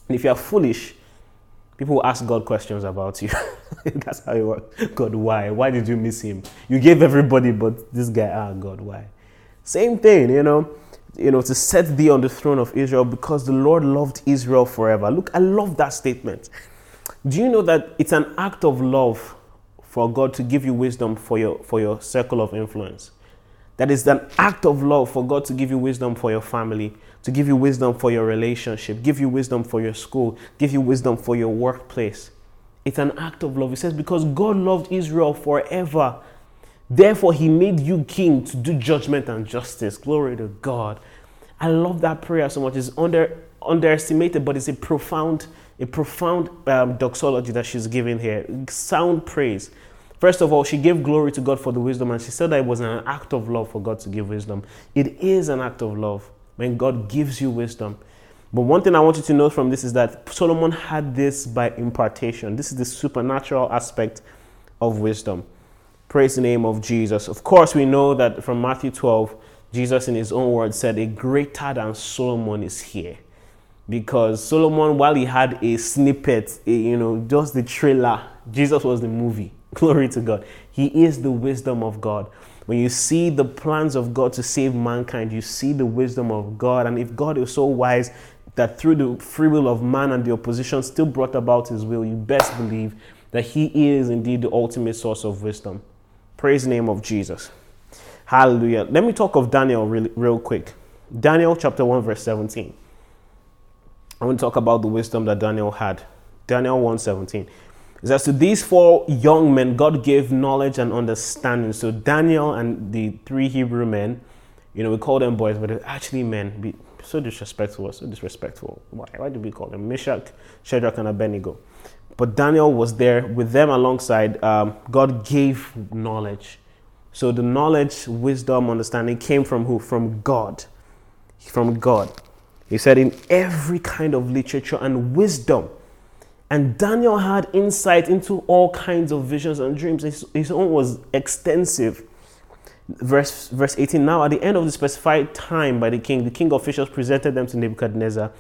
And if you're foolish, people will ask God questions about you. That's how it works. God, why? Why did you miss him? You gave everybody, but this guy, ah, God, why? Same thing, you know, you know, to set thee on the throne of Israel because the Lord loved Israel forever. Look, I love that statement. Do you know that it's an act of love for God to give you wisdom for your for your circle of influence? That is an act of love for God to give you wisdom for your family, to give you wisdom for your relationship, give you wisdom for your school, give you wisdom for your workplace. It's an act of love. It says, because God loved Israel forever, therefore he made you king to do judgment and justice. Glory to God. I love that prayer so much. It's under, underestimated, but it's a profound A profound um, doxology that she's giving here. Sound praise. First of all, she gave glory to God for the wisdom, and she said that it was an act of love for God to give wisdom. It is an act of love when God gives you wisdom. But one thing I want you to note from this is that Solomon had this by impartation. This is the supernatural aspect of wisdom. Praise the name of Jesus. Of course, we know that from Matthew twelve, Jesus in his own words said, a greater than Solomon is here. Because Solomon, while he had a snippet, a, you know, just the trailer, Jesus was the movie. Glory to God. He is the wisdom of God. When you see the plans of God to save mankind, you see the wisdom of God. And if God is so wise that through the free will of man and the opposition still brought about his will, you best believe that he is indeed the ultimate source of wisdom. Praise the name of Jesus. Hallelujah. Let me talk of Daniel real, real quick. Daniel chapter one, verse seventeen. I want to talk about the wisdom that Daniel had. Daniel one seventeen. It says, to these four young men, God gave knowledge and understanding. So Daniel and the three Hebrew men, you know, we call them boys, but they're actually men. Be so disrespectful, so disrespectful. Why, why do we call them? Meshach, Shadrach, and Abednego. But Daniel was there with them alongside. Um, God gave knowledge. So the knowledge, wisdom, understanding came from who? From God. From God. He said, in every kind of literature and wisdom. And Daniel had insight into all kinds of visions and dreams. His, his own was extensive. Verse, verse eighteen, now at the end of the specified time by the king, the king officials presented them to Nebuchadnezzar.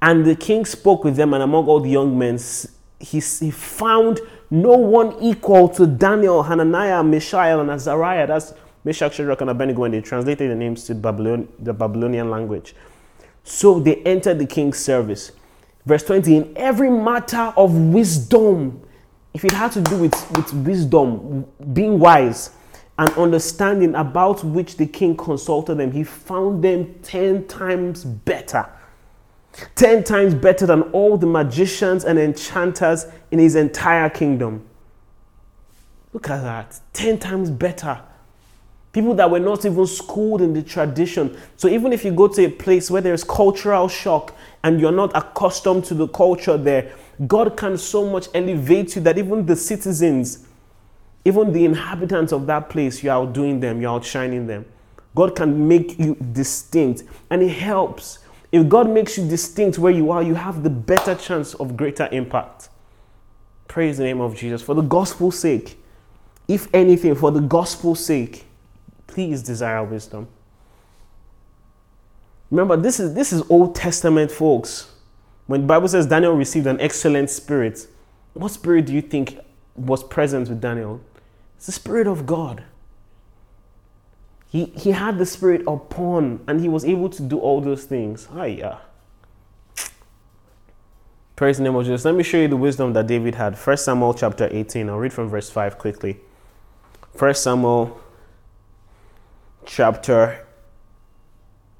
And the king spoke with them, and among all the young men, he, he found no one equal to Daniel, Hananiah, Mishael, and Azariah. That's Meshach, Shadrach, and Abednego, when they translated the names to Babylon, the Babylonian language. So they entered the king's service. Verse twenty, in every matter of wisdom, if it had to do with, with wisdom, being wise, and understanding about which the king consulted them, he found them ten times better. Ten times better than all the magicians and enchanters in his entire kingdom. Look at that. Ten times better. People that were not even schooled in the tradition. So even if you go to a place where there is cultural shock and you're not accustomed to the culture there, God can so much elevate you that even the citizens, even the inhabitants of that place, you're outdoing them, you're outshining them. God can make you distinct, and it helps. If God makes you distinct where you are, you have the better chance of greater impact. Praise the name of Jesus. For the gospel's sake, if anything, for the gospel's sake, please desire wisdom. Remember, this is this is Old Testament, folks. When the Bible says Daniel received an excellent spirit, what spirit do you think was present with Daniel? It's the Spirit of God. He he had the Spirit upon, and he was able to do all those things. Ah, yeah. Praise the name of Jesus. Let me show you the wisdom that David had. First Samuel chapter eighteen. I'll read from verse five quickly. First Samuel chapter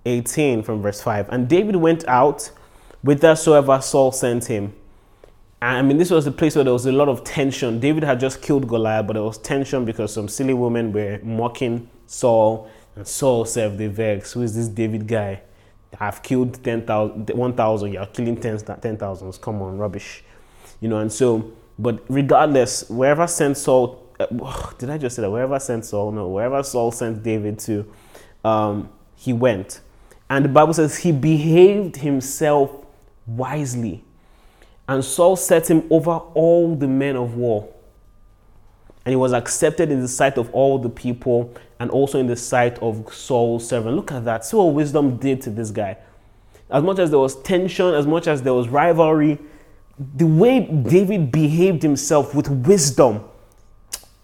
eighteen from verse five. And David went out whithersoever Saul sent him. I mean, this was the place where there was a lot of tension. David had just killed Goliath, but there was tension because some silly women were mocking Saul, and Saul served the vex. Who is this David guy? I've killed ten thousand, one thousand. You're killing ten thousand. Come on, rubbish. You know, and so, but regardless, wherever sent Saul, uh, did I just say that? Wherever sent Saul, no, wherever Saul sent David to, um, he went. And the Bible says he behaved himself wisely. And Saul set him over all the men of war. And he was accepted in the sight of all the people and also in the sight of Saul's servant. Look at that. See what wisdom did to this guy. As much as there was tension, as much as there was rivalry, the way David behaved himself with wisdom,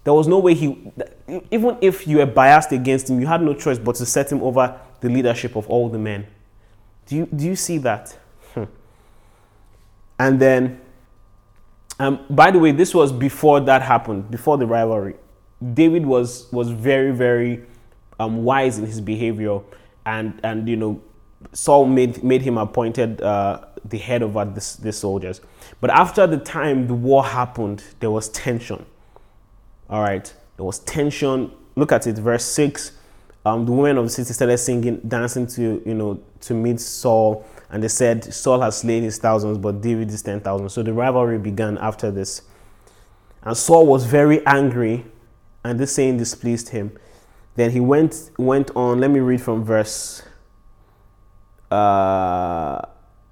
there was no way he... Even if you were biased against him, you had no choice but to set him over the leadership of all the men. Do you, do you see that? And then, um, by the way, this was before that happened, before the rivalry. David was was very, very um, wise in his behavior, and and you know, Saul made made him appointed uh, the head over this the soldiers. But after the time the war happened, there was tension. All right, there was tension. Look at it, verse six. Um, the women of the city started singing, dancing to you know to meet Saul. And they said, Saul has slain his thousands, but David is ten thousand. So the rivalry began after this. And Saul was very angry, and this saying displeased him. Then he went went on. Let me read from verse uh,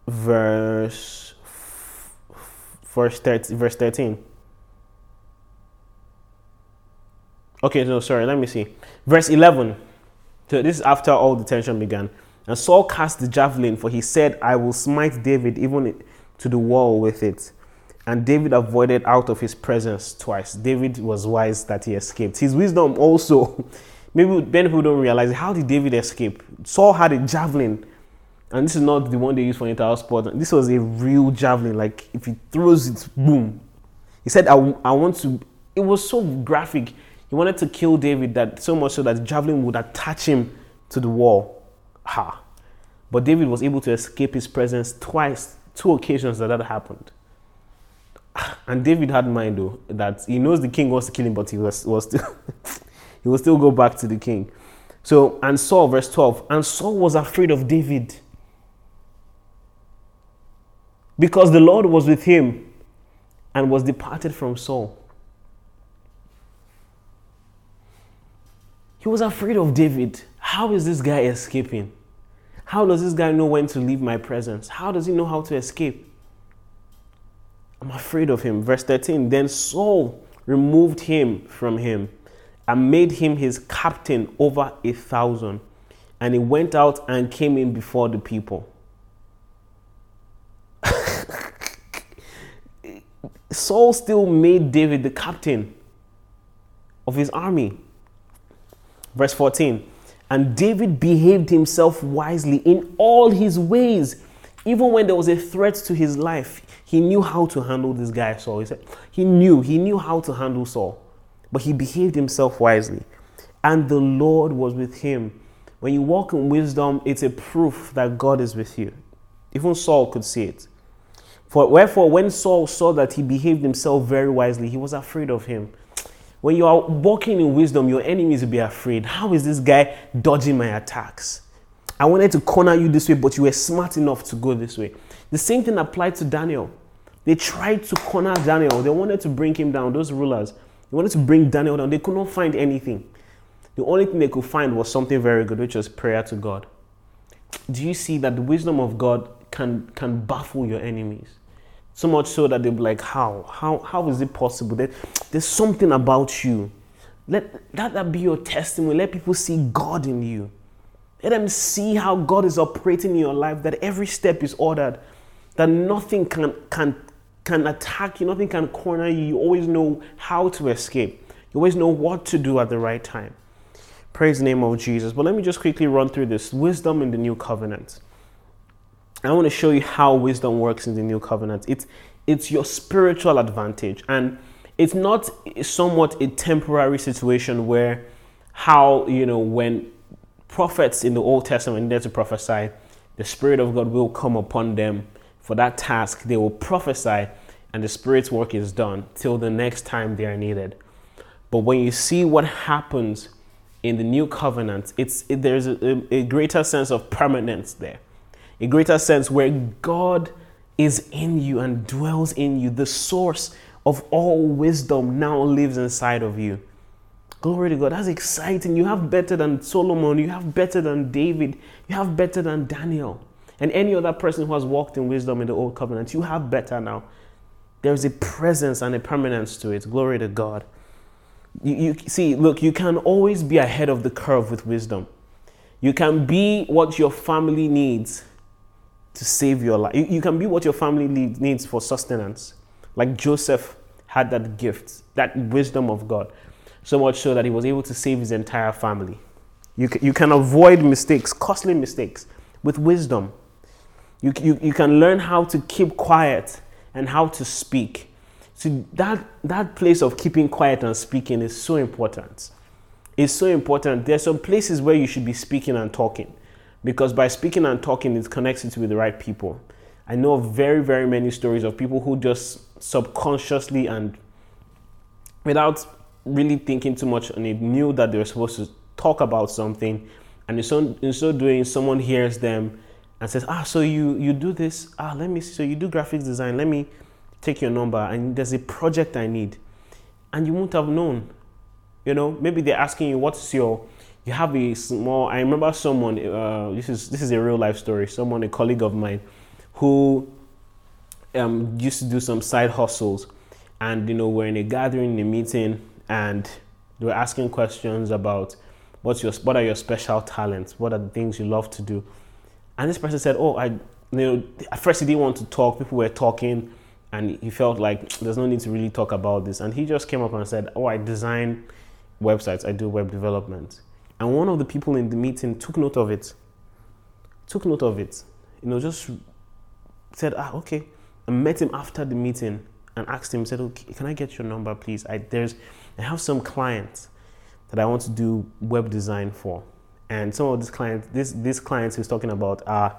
verse verse thirteen. Verse thirteen. Okay, no, sorry. Let me see. Verse eleven. So this is after all the tension began. And Saul cast the javelin, for he said, I will smite David even to the wall with it. And David avoided out of his presence twice. David was wise that he escaped. His wisdom also, maybe many people don't realize, how did David escape? Saul had a javelin, and this is not the one they use for entire sport. This was a real javelin, like if he throws it, boom. He said, I, I want to, it was so graphic. He wanted to kill David that so much so that the javelin would attach him to the wall. Ha! But David was able to escape his presence twice. two occasions that that happened. And David had mind though, that he knows the king wants to kill him, but he was, was still he will still go back to the king. So, and Saul, verse twelve, and Saul was afraid of David, because the Lord was with him and was departed from Saul. He was afraid of David. How is this guy escaping? How does this guy know when to leave my presence? How does he know how to escape? I'm afraid of him. Verse thirteen, then Saul removed him from him and made him his captain over a thousand. And he went out and came in before the people. Saul still made David the captain of his army. Verse fourteen, and David behaved himself wisely in all his ways. Even when there was a threat to his life, he knew how to handle this guy, Saul. He said, he knew, he knew how to handle Saul, but he behaved himself wisely. And the Lord was with him. When you walk in wisdom, it's a proof that God is with you. Even Saul could see it. For wherefore, when Saul saw that he behaved himself very wisely, he was afraid of him. When you are walking in wisdom, your enemies will be afraid. How is this guy dodging my attacks? I wanted to corner you this way, but you were smart enough to go this way. The same thing applied to Daniel. They tried to corner Daniel. They wanted to bring him down, those rulers. They wanted to bring Daniel down. They could not find anything. The only thing they could find was something very good, which was prayer to God. Do you see that the wisdom of God can, can baffle your enemies? So much so that they'll be like, how? How, how is it possible? There, there's something about you. Let that, that be your testimony. Let people see God in you. Let them see how God is operating in your life, that every step is ordered, that nothing can, can, can attack you, nothing can corner you. You always know how to escape. You always know what to do at the right time. Praise the name of Jesus. But let me just quickly run through this. Wisdom in the New Covenant. I want to show you how wisdom works in the New Covenant. It's it's your spiritual advantage. And it's not somewhat a temporary situation where how, you know, when prophets in the Old Testament needed to prophesy, the Spirit of God will come upon them for that task. They will prophesy and the Spirit's work is done till the next time they are needed. But when you see what happens in the New Covenant, it's it, there's a, a greater sense of permanence there. A greater sense where God is in you and dwells in you. The source of all wisdom now lives inside of you. Glory to God. That's exciting. You have better than Solomon. You have better than David. You have better than Daniel. And any other person who has walked in wisdom in the Old Covenant, you have better now. There is a presence and a permanence to it. Glory to God. You, you see, look, you can always be ahead of the curve with wisdom. You can be what your family needs to save your life. You, you can be what your family needs for sustenance. Like Joseph had that gift, that wisdom of God. So much so that he was able to save his entire family. You can, you can avoid mistakes, costly mistakes, with wisdom. You, you, you can learn how to keep quiet and how to speak. So that, that place of keeping quiet and speaking is so important. It's so important. There are some places where you should be speaking and talking, because by speaking and talking, it connects you with the right people. I know of very, very many stories of people who just subconsciously and without really thinking too much on it, knew that they were supposed to talk about something, and in so, in so doing, someone hears them and says, ah, so you, you do this, ah, let me see, so you do graphics design, let me take your number, and there's a project I need. And you wouldn't have known, you know, maybe they're asking you, what's your, you have a small, I remember someone, uh, this is this is a real life story, someone, a colleague of mine, who um, used to do some side hustles, and, you know, we're in a gathering, a meeting, and they were asking questions about what's your, what are your special talents, what are the things you love to do. And this person said, oh, I, you know, at first he didn't want to talk, people were talking, and he felt like there's no need to really talk about this. And he just came up and said, oh, I design websites, I do web development. And one of the people in the meeting took note of it, took note of it, you know, just said, ah, okay. I met him after the meeting and asked him, said, okay, can I get your number, please? I, there's, I have some clients that I want to do web design for. And some of these clients, this, these clients he's talking about are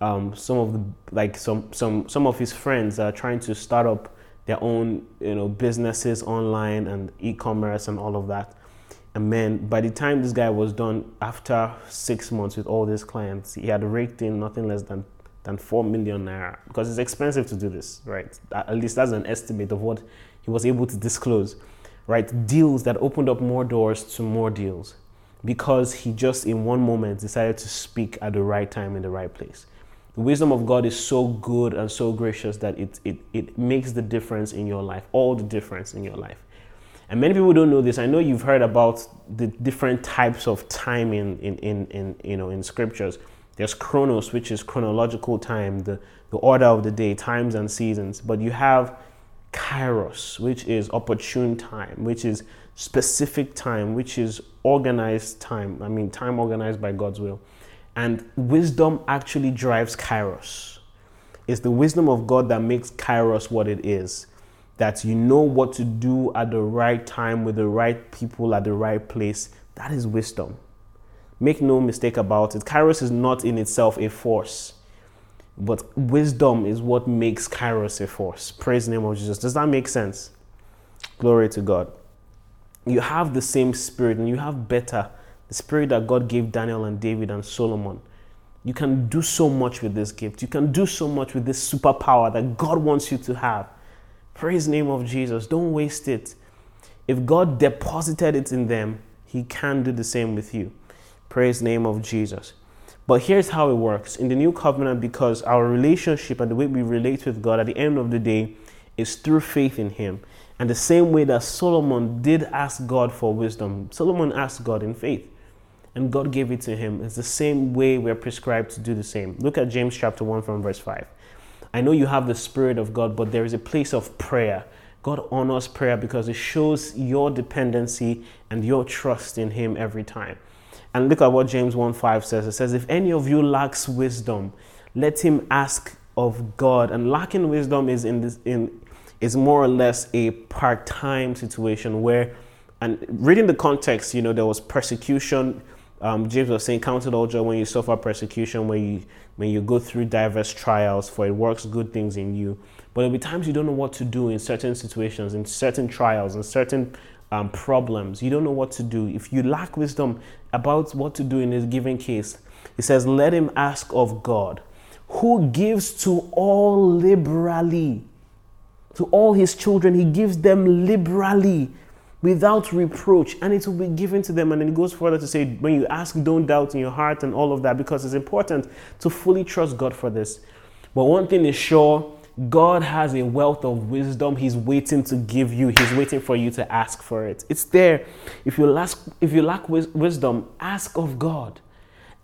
um, some of the, like some some some of his friends are trying to start up their own, you know, businesses online and e-commerce and all of that. And then by the time this guy was done, after six months with all these clients, he had raked in nothing less than than four million naira, because it's expensive to do this, right? At least that's an estimate of what he was able to disclose, right? Deals that opened up more doors to more deals, because he just in one moment decided to speak at the right time in the right place. The wisdom of God is so good and so gracious that it it it makes the difference in your life, all the difference in your life. And many people don't know this. I know you've heard about the different types of time in in in, in you know in scriptures. There's chronos, which is chronological time, the, the order of the day, times and seasons. But you have kairos, which is opportune time, which is specific time, which is organized time. I mean, time organized by God's will. And wisdom actually drives kairos. It's the wisdom of God that makes kairos what it is. That you know what to do at the right time with the right people at the right place. That is wisdom. Make no mistake about it. Kairos is not in itself a force, but wisdom is what makes Kairos a force. Praise the name of Jesus. Does that make sense? Glory to God. You have the same spirit, and you have better, the spirit that God gave Daniel and David and Solomon. You can do so much with this gift. You can do so much with this superpower that God wants you to have. Praise the name of Jesus. Don't waste it. If God deposited it in them, He can do the same with you. Praise the name of Jesus. But here's how it works. In the new covenant, because our relationship and the way we relate with God at the end of the day is through faith in Him. And the same way that Solomon did ask God for wisdom, Solomon asked God in faith, and God gave it to him. It's the same way we're prescribed to do the same. Look at James chapter one from verse five. I know you have the Spirit of God, but there is a place of prayer. God honors prayer because it shows your dependency and your trust in Him every time. And look at what James one five says. It says, if any of you lacks wisdom, let him ask of God. And lacking wisdom is in this in is more or less a part-time situation where, and reading the context, you know, there was persecution. Um, James was saying, count it all joy when you suffer persecution, when you when you go through diverse trials, for it works good things in you. But there'll be times you don't know what to do in certain situations, in certain trials, in certain um, problems. You don't know what to do. If you lack wisdom about what to do in this given case, it says, let him ask of God, who gives to all liberally. To all His children, He gives them liberally, without reproach, and it will be given to them. And then it goes further to say, when you ask, don't doubt in your heart and all of that, because it's important to fully trust God for this. But one thing is sure, God has a wealth of wisdom He's waiting to give you. He's waiting for you to ask for it. It's there. If you lack, if you lack wisdom, ask of God.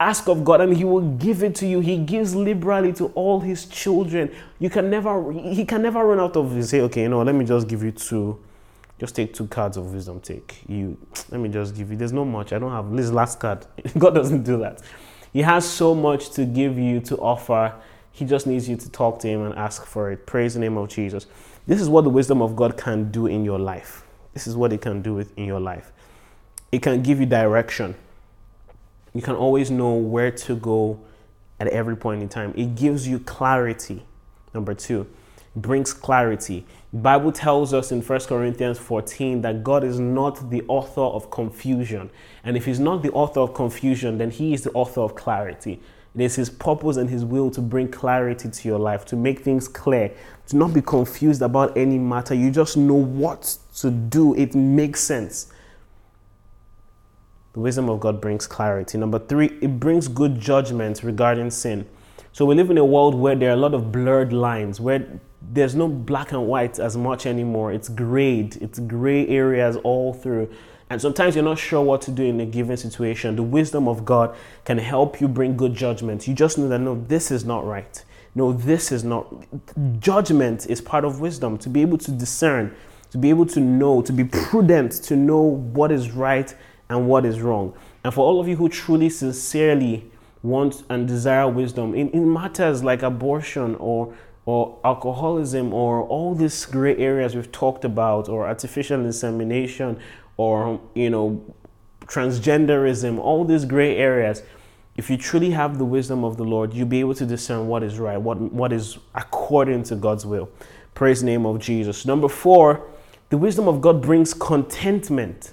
Ask of God and He will give it to you. He gives liberally to all His children. You can never, He can never run out of, you say, okay, you know, let me just give you two. Just take two cards of wisdom. Take you. Let me just give you. There's not much. I don't have this last card. God doesn't do that. He has so much to give you, to offer. He just needs you to talk to Him and ask for it. Praise the name of Jesus. This is what the wisdom of God can do in your life. This is what it can do in your life. It can give you direction. You can always know where to go at every point in time. It gives you clarity. Number two, brings clarity. The Bible tells us in First Corinthians fourteen that God is not the author of confusion. And if He's not the author of confusion, then He is the author of clarity. It is His purpose and His will to bring clarity to your life, to make things clear, to not be confused about any matter. You just know what to do. It makes sense. The wisdom of God brings clarity. Number three, it brings good judgment regarding sin. So we live in a world where there are a lot of blurred lines, where there's no black and white as much anymore. It's grayed. It's gray areas all through. And sometimes you're not sure what to do in a given situation. The wisdom of God can help you bring good judgment. You just know that, no, this is not right. No, this is not. Judgment is part of wisdom, to be able to discern, to be able to know, to be prudent, to know what is right and what is wrong. And for all of you who truly, sincerely want and desire wisdom in, in matters like abortion or or alcoholism or all these gray areas we've talked about, or artificial insemination, or, you know, transgenderism, all these gray areas, if you truly have the wisdom of the Lord, you'll be able to discern what is right, what what is according to God's will. Praise the name of Jesus. Number four, the wisdom of God brings contentment.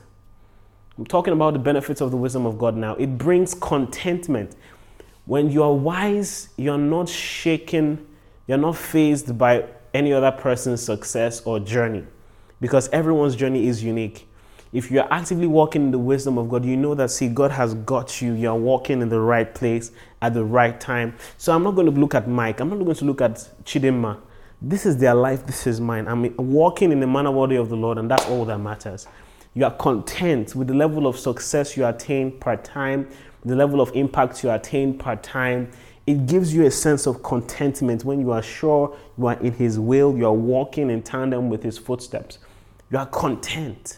I'm talking about the benefits of the wisdom of God now. It brings contentment. When you are wise, you're not shaken, you're not fazed by any other person's success or journey, because everyone's journey is unique. If you're actively walking in the wisdom of God, you know that, see, God has got you. You're walking in the right place at the right time. So I'm not going to look at Mike. I'm not going to look at Chidinma. This is their life. This is mine. I'm walking in the manner worthy of the Lord, and that's all that matters. You are content with the level of success you attain part-time, the level of impact you attain part-time. It gives you a sense of contentment when you are sure you are in His will, you are walking in tandem with His footsteps. You are content.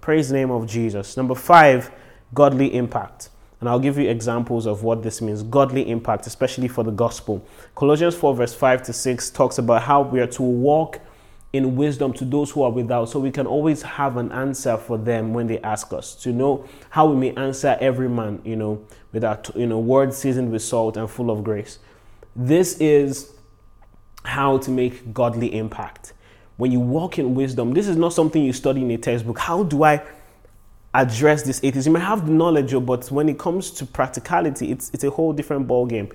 Praise the name of Jesus. Number five, godly impact. And I'll give you examples of what this means. Godly impact, especially for the gospel. Colossians four, verse five to six talks about how we are to walk in wisdom to those who are without, so we can always have an answer for them when they ask us, to know how we may answer every man, you know, with our, you know, words seasoned with salt and full of grace. This is how to make godly impact. When you walk in wisdom, this is not something you study in a textbook. How do I address this atheist? You may have the knowledge, but when it comes to practicality, it's it's a whole different ball game.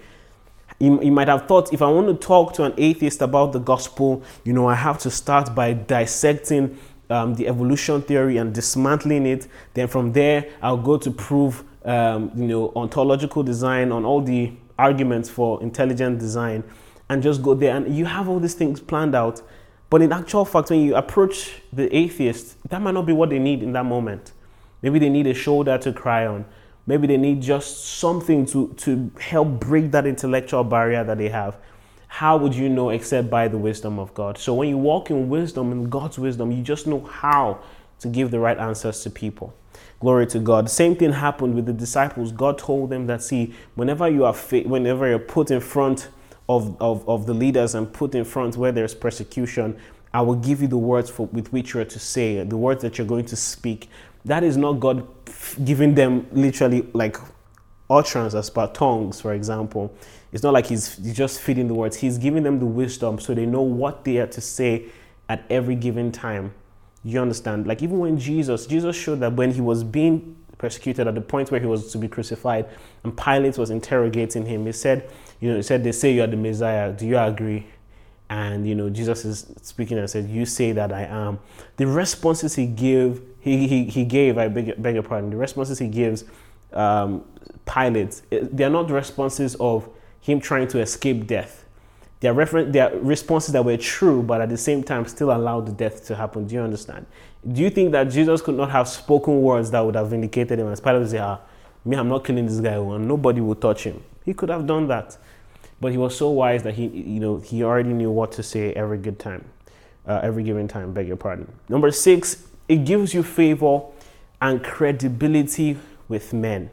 You, you might have thought, if I want to talk to an atheist about the gospel, you know, I have to start by dissecting um, the evolution theory and dismantling it. Then from there, I'll go to prove, um, you know, ontological design on all the arguments for intelligent design, and just go there. And you have all these things planned out. But in actual fact, when you approach the atheist, that might not be what they need in that moment. Maybe they need a shoulder to cry on. Maybe they need just something to, to help break that intellectual barrier that they have. How would you know except by the wisdom of God? So when you walk in wisdom, in God's wisdom, you just know how to give the right answers to people. Glory to God. Same thing happened with the disciples. God told them that, see, whenever you are fa- whenever you're put in front of, of, of the leaders and put in front where there's persecution, I will give you the words for, with which you are to say, the words that you're going to speak. That is not God giving them literally like utterance as per tongues, for example. It's not like he's, he's just feeding the words. He's giving them the wisdom so they know what they are to say at every given time. You understand? Like even when Jesus, Jesus showed that when he was being persecuted, at the point where he was to be crucified and Pilate was interrogating him, he said, you know, he said, they say you are the Messiah. Do you agree? And, you know, Jesus is speaking and said, you say that I am. The responses he gave, he he, he gave, I beg, beg your pardon, the responses he gives um, Pilate, they are not responses of him trying to escape death. They are, refer- they are responses that were true, but at the same time still allowed the death to happen. Do you understand? Do you think that Jesus could not have spoken words that would have vindicated him? As Pilate would say, ah, me, I'm not killing this guy, and nobody will touch him. He could have done that. But he was so wise that he, you know, he already knew what to say every good time, uh, every given time, beg your pardon. Number six, it gives you favor and credibility with men.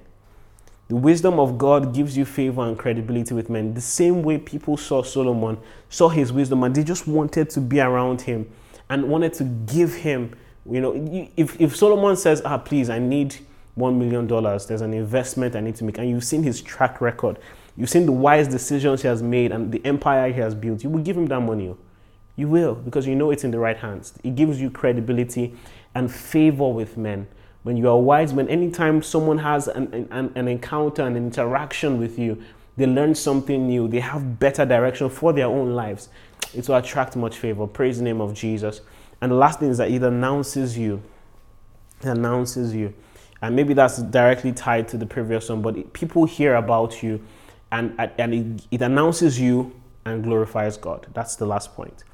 The wisdom of God gives you favor and credibility with men. The same way people saw Solomon, saw his wisdom, and they just wanted to be around him and wanted to give him, you know, if, if Solomon says, ah, please, I need one million dollars, there's an investment I need to make, and you've seen his track record, you've seen the wise decisions he has made and the empire he has built, you will give him that money. You will, because you know it's in the right hands. It gives you credibility and favor with men. When you are wise, when anytime someone has an, an, an encounter, an interaction with you, they learn something new, they have better direction for their own lives. It will attract much favor. Praise the name of Jesus. And the last thing is that it announces you. It announces you. And maybe that's directly tied to the previous one, but people hear about you. And, and it, it announces you and glorifies God. That's the last point.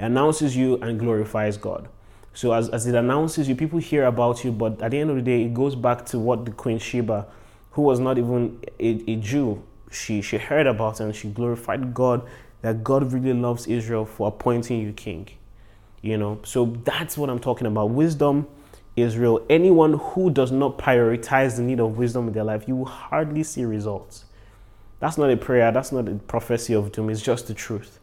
It announces you and glorifies God. So as, as it announces you, people hear about you, but at the end of the day, it goes back to what the Queen Sheba, who was not even a, a Jew, she, she heard about and she glorified God, that God really loves Israel for appointing you king. You know, so that's what I'm talking about. Wisdom, Israel. Anyone who does not prioritize the need of wisdom in their life, you will hardly see results. That's not a prayer. That's not a prophecy of doom. It's just the truth.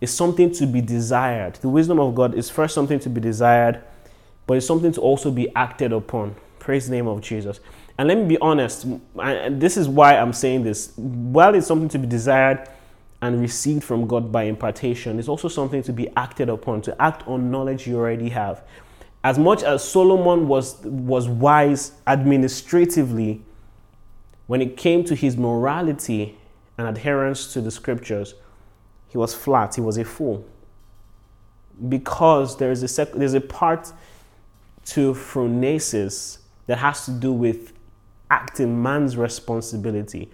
It's something to be desired. The wisdom of God is first something to be desired, but it's something to also be acted upon. Praise the name of Jesus. And let me be honest, and this is why I'm saying this. While it's something to be desired and received from God by impartation, it's also something to be acted upon, to act on knowledge you already have. As much as Solomon was was wise administratively, when it came to his morality and adherence to the scriptures, he was flat, he was a fool. Because there is a sec- there's a part to phronesis that has to do with acting man's responsibility.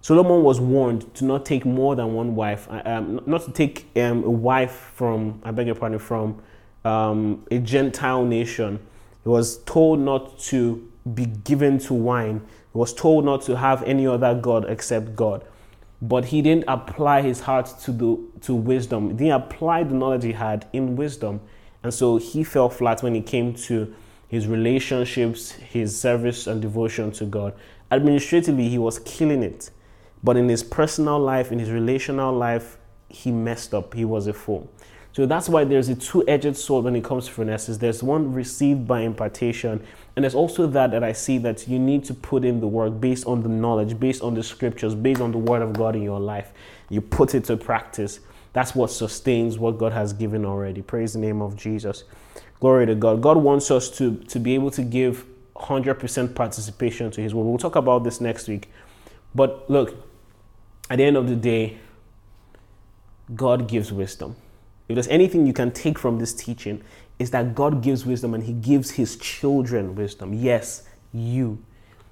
Solomon was warned to not take more than one wife, um, not to take um, a wife from, I beg your pardon, from um, a Gentile nation. He was told not to be given to wine. He was told not to have any other god except God. But he didn't apply his heart to the to wisdom. He didn't apply the knowledge he had in wisdom. And so he fell flat when it came to his relationships, his service and devotion to God. Administratively, he was killing it. But in his personal life, in his relational life, he messed up. He was a fool. So that's why there's a two-edged sword when it comes to phronesis. There's one received by impartation. And there's also that that I see that you need to put in the work based on the knowledge, based on the scriptures, based on the word of God in your life. You put it to practice. That's what sustains what God has given already. Praise the name of Jesus. Glory to God. God wants us to, to be able to give one hundred percent participation to his word. We'll talk about this next week. But look, at the end of the day, God gives wisdom. If there's anything you can take from this teaching, is that God gives wisdom and he gives his children wisdom. Yes, you.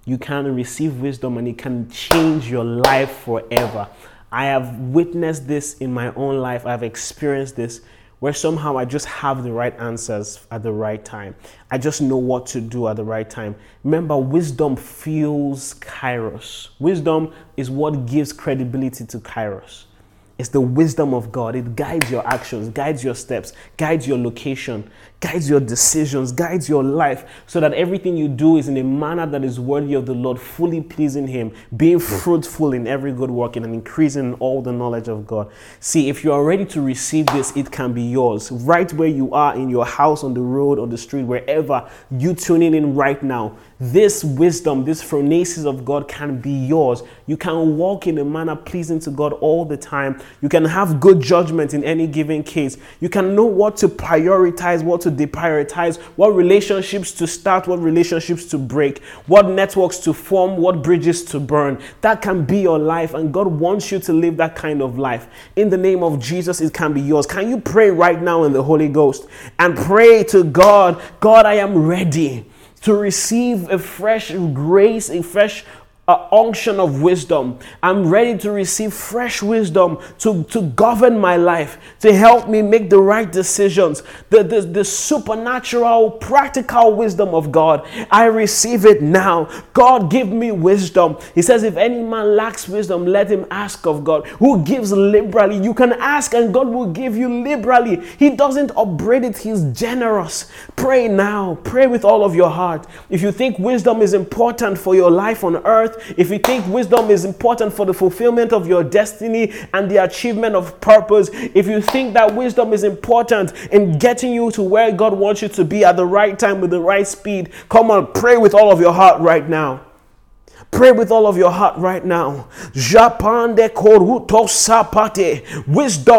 You can receive wisdom and it can change your life forever. I have witnessed this in my own life. I've experienced this, where somehow I just have the right answers at the right time. I just know what to do at the right time. Remember, wisdom fuels kairos. Wisdom is what gives credibility to kairos. It's the wisdom of God. It guides your actions, guides your steps, guides your location, guides your decisions, guides your life, so that everything you do is in a manner that is worthy of the Lord, fully pleasing him, being fruitful in every good work and increasing in all the knowledge of God. See, if you are ready to receive this, it can be yours. Right where you are, in your house, on the road, on the street, wherever you tuning in right now, this wisdom, this phronesis of God can be yours. You can walk in a manner pleasing to God all the time. You can have good judgment in any given case. You can know what to prioritize, what to deprioritize, what relationships to start, what relationships to break, what networks to form, what bridges to burn. That can be your life, and God wants you to live that kind of life. In the name of Jesus, it can be yours. Can you pray right now in the Holy Ghost and pray to God, God, I am ready to receive a fresh grace, a fresh uh, unction of wisdom. I'm ready to receive fresh wisdom to, to govern my life, to help me make the right decisions. The, the, the supernatural, practical wisdom of God, I receive it now. God, give me wisdom. He says, if any man lacks wisdom, let him ask of God, who gives liberally. You can ask and God will give you liberally. He doesn't upbraid it. He's generous. Pray now. Pray with all of your heart. If you think wisdom is important for your life on earth, if you think wisdom is important for the fulfillment of your destiny and the achievement of purpose, if you think that wisdom is important in getting you to where God wants you to be at the right time with the right speed, come on, pray with all of your heart right now. Pray with all of your heart right now. Wisdom,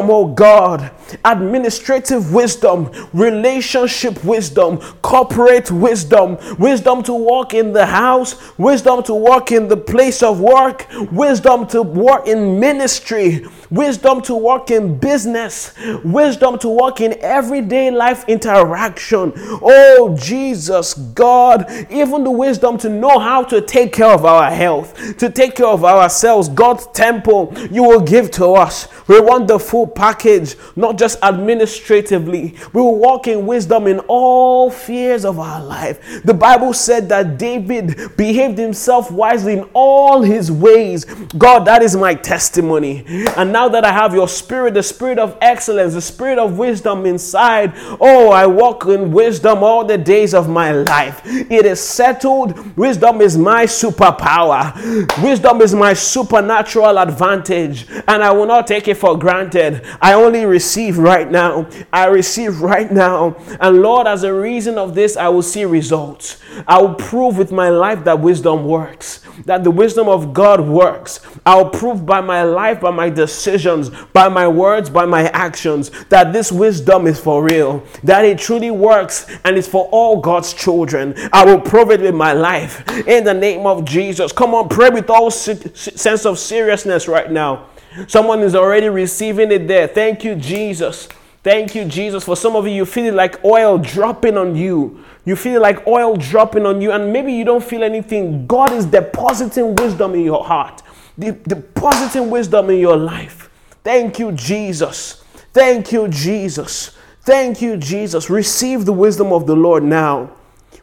oh God. Administrative wisdom, relationship wisdom, corporate wisdom, wisdom to walk in the house, wisdom to walk in the place of work, wisdom to work in ministry, wisdom to walk in business, wisdom to walk in everyday life interaction. Oh, Jesus, God, even the wisdom to know how to take care of our health, to take care of ourselves. God's temple, you will give to us. We want the full package, not just administratively. We will walk in wisdom in all spheres of our life. The Bible said that David behaved himself wisely in all his ways. God, that is my testimony. And now now that I have your spirit, the spirit of excellence, the spirit of wisdom inside, oh, I walk in wisdom all the days of my life. It is settled. Wisdom is my superpower. Wisdom is my supernatural advantage, and I will not take it for granted. I only receive right now. I receive right now. And Lord, as a reason of this, I will see results. I will prove with my life that wisdom works, that the wisdom of God works. I'll prove by my life, by my decisions, by my words, by my actions, that this wisdom is for real, that it truly works, and it's for all God's children. I will prove it with my life in the name of Jesus. Come on, pray with all se- sense of seriousness right now. Someone is already receiving it there. Thank you, Jesus. Thank you, Jesus. For some of you, you feel it like oil dropping on you. You feel like oil dropping on you, and maybe you don't feel anything. God is depositing wisdom in your heart, De- depositing wisdom in your life. Thank you, Jesus. Thank you, Jesus. Thank you, Jesus. Receive the wisdom of the Lord now.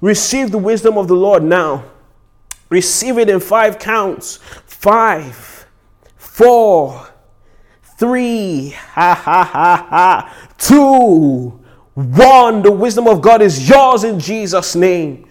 Receive the wisdom of the Lord now. Receive it in five counts. Five, four, three, ha, ha, ha, ha, two, one. The wisdom of God is yours in Jesus' name.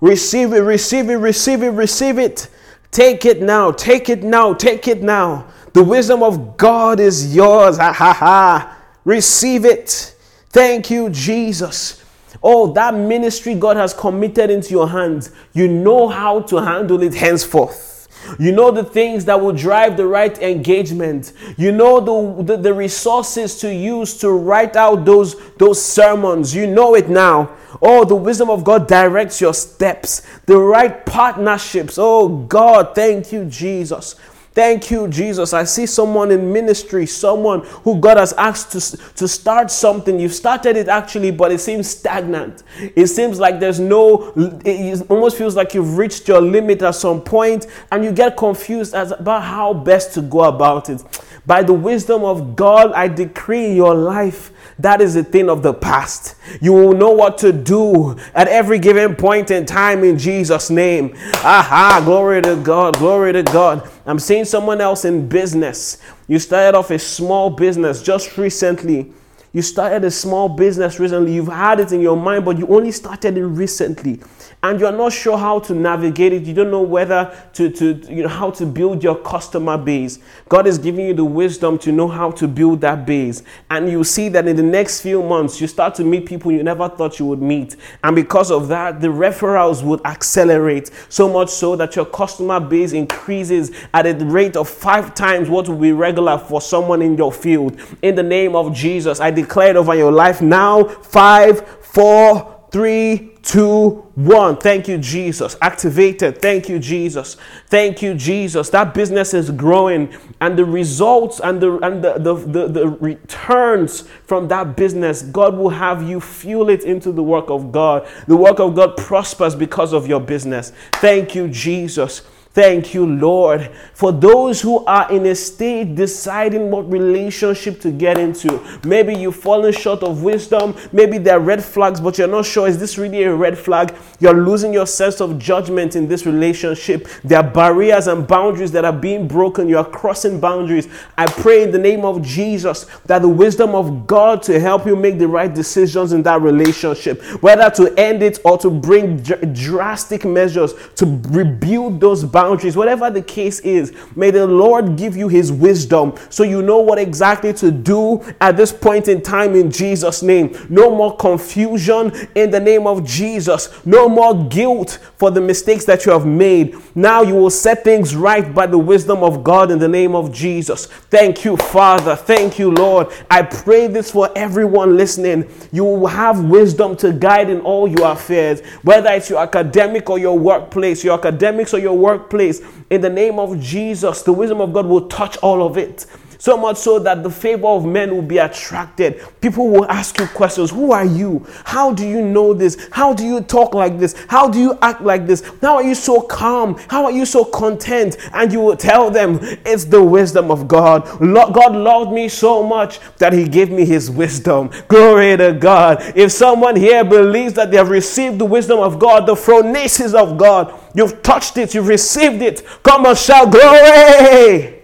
Receive it, receive it, receive it, receive it. Take it now, take it now, take it now. The wisdom of God is yours. Ha, ha, ha. Receive it. Thank you, Jesus. Oh, that ministry God has committed into your hands, you know how to handle it henceforth. You know the things that will drive the right engagement. You know the, the, the resources to use to write out those, those sermons. You know it now. Oh, the wisdom of God directs your steps. The right partnerships. Oh, God, thank you, Jesus. Thank you, Jesus. I see someone in ministry, someone who God has asked to, to start something. You've started it actually, but it seems stagnant. It seems like there's no, it almost feels like you've reached your limit at some point, and you get confused as about how best to go about it. By the wisdom of God, I decree in your life, that is a thing of the past. You will know what to do at every given point in time in Jesus' name. Aha, glory to God, glory to God. I'm seeing someone else in business. You started off a small business just recently. You started a small business recently. You've had it in your mind, but you only started it recently. And you're not sure how to navigate it. You don't know whether to, to, you know, how to build your customer base. God is giving you the wisdom to know how to build that base. And you see that in the next few months, you start to meet people you never thought you would meet. And because of that, the referrals would accelerate, so much so that your customer base increases at a rate of five times what would be regular for someone in your field. In the name of Jesus, I declare it over your life now. Five, four, three, two, one. Thank you, Jesus. Activated. Thank you, Jesus. Thank you, Jesus. That business is growing, and the results and the and the, the, the, the returns from that business, God will have you fuel it into the work of God. The work of God prospers because of your business. Thank you, Jesus. Thank you, Lord. For those who are in a state deciding what relationship to get into, maybe you've fallen short of wisdom, maybe there are red flags, but you're not sure, is this really a red flag? You're losing your sense of judgment in this relationship. There are barriers and boundaries that are being broken. You are crossing boundaries. I pray in the name of Jesus that the wisdom of God to help you make the right decisions in that relationship, whether to end it or to bring dr- drastic measures to rebuild those boundaries. Boundaries, whatever the case is, may the Lord give you his wisdom so you know what exactly to do at this point in time in Jesus' name. No more confusion in the name of Jesus. No more guilt for the mistakes that you have made. Now you will set things right by the wisdom of God in the name of Jesus. Thank you, Father. Thank you, Lord. I pray this for everyone listening. You will have wisdom to guide in all your affairs, whether it's your academic or your workplace, your academics or your workplace. Place in the name of Jesus, the wisdom of God will touch all of it, so much so that the favor of men will be attracted. People will ask you questions. Who are you? How do you know this? How do you talk like this? How do you act like this? How are you so calm? How are you so content? And you will tell them, it's the wisdom of God. Lo- God loved me so much that he gave me his wisdom. Glory to God. If someone here believes that they have received the wisdom of God, the phronesis of God, you've touched it, you've received it, come and shout glory.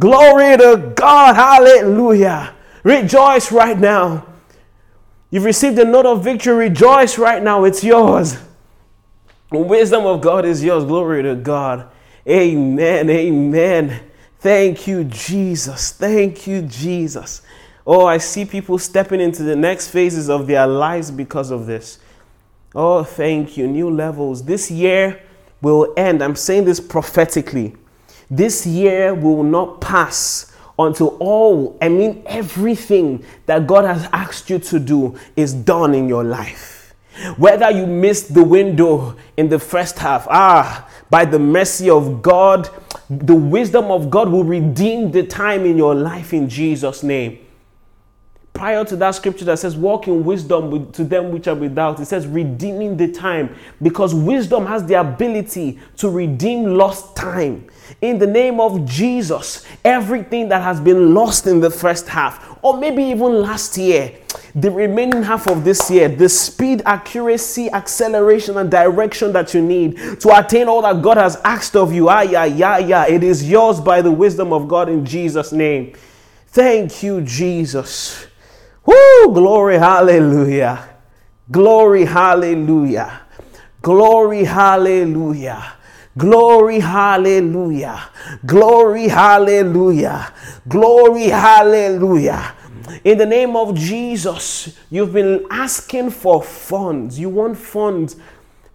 Glory to God. Hallelujah. Rejoice right now. You've received a note of victory. Rejoice right now. It's yours. The wisdom of God is yours. Glory to God. Amen. Amen. Thank you, Jesus. Thank you, Jesus. Oh, I see people stepping into the next phases of their lives because of this. Oh, thank you. New levels. This year will end. I'm saying this prophetically. This year will not pass until all, I mean everything that God has asked you to do is done in your life. Whether you missed the window in the first half, ah, by the mercy of God, the wisdom of God will redeem the time in your life in Jesus' name. Prior to that scripture that says, walk in wisdom to them which are without, it says redeeming the time, because wisdom has the ability to redeem lost time. In the name of Jesus, everything that has been lost in the first half, or maybe even last year, the remaining half of this year, the speed, accuracy, acceleration, and direction that you need to attain all that God has asked of you, ah, yeah, yeah, yeah, it is yours by the wisdom of God in Jesus' name. Thank you, Jesus. Woo! Glory, hallelujah. Glory, hallelujah. Glory, hallelujah. Glory, hallelujah. Glory, hallelujah. Glory, hallelujah. In the name of Jesus, you've been asking for funds. You want funds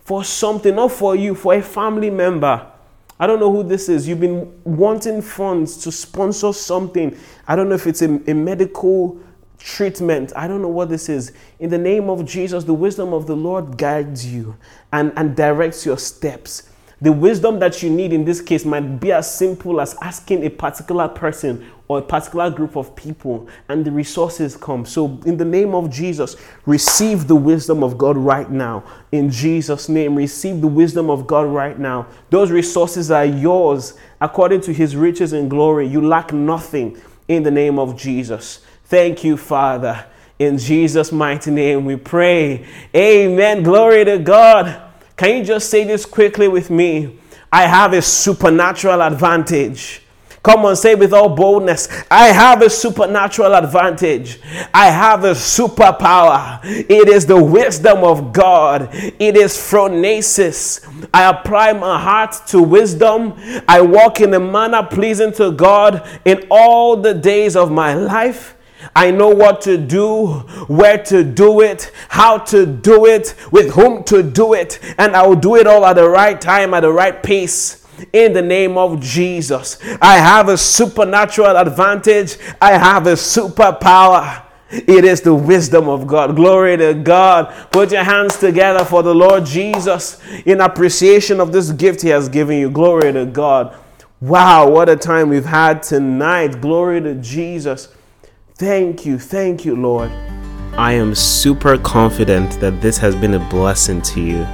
for something, not for you, for a family member. I don't know who this is. You've been wanting funds to sponsor something. I don't know if it's a, a medical treatment. I don't know what this is. In the name of Jesus, the wisdom of the Lord guides you and, and directs your steps. The wisdom that you need in this case might be as simple as asking a particular person or a particular group of people, and the resources come. So in the name of Jesus, receive the wisdom of God right now. In Jesus' name, receive the wisdom of God right now. Those resources are yours according to his riches and glory. You lack nothing in the name of Jesus. Thank you, Father. In Jesus' mighty name we pray. Amen. Glory to God. Can you just say this quickly with me? I have a supernatural advantage. Come on, say with all boldness. I have a supernatural advantage. I have a superpower. It is the wisdom of God. It is phronesis. I apply my heart to wisdom. I walk in a manner pleasing to God in all the days of my life. I know what to do, where to do it, how to do it, with whom to do it, and I will do it all at the right time, at the right pace. In the name of Jesus, I have a supernatural advantage. I have a superpower. It is the wisdom of God. Glory to God. Put your hands together for the Lord Jesus in appreciation of this gift he has given you. Glory to God. Wow, what a time we've had tonight. Glory to Jesus. Thank you. Thank you, Lord. I am super confident that this has been a blessing to you.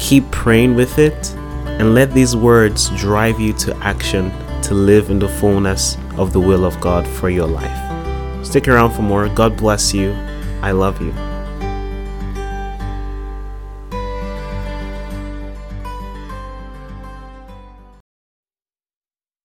Keep praying with it and let these words drive you to action to live in the fullness of the will of God for your life. Stick around for more. God bless you. I love you.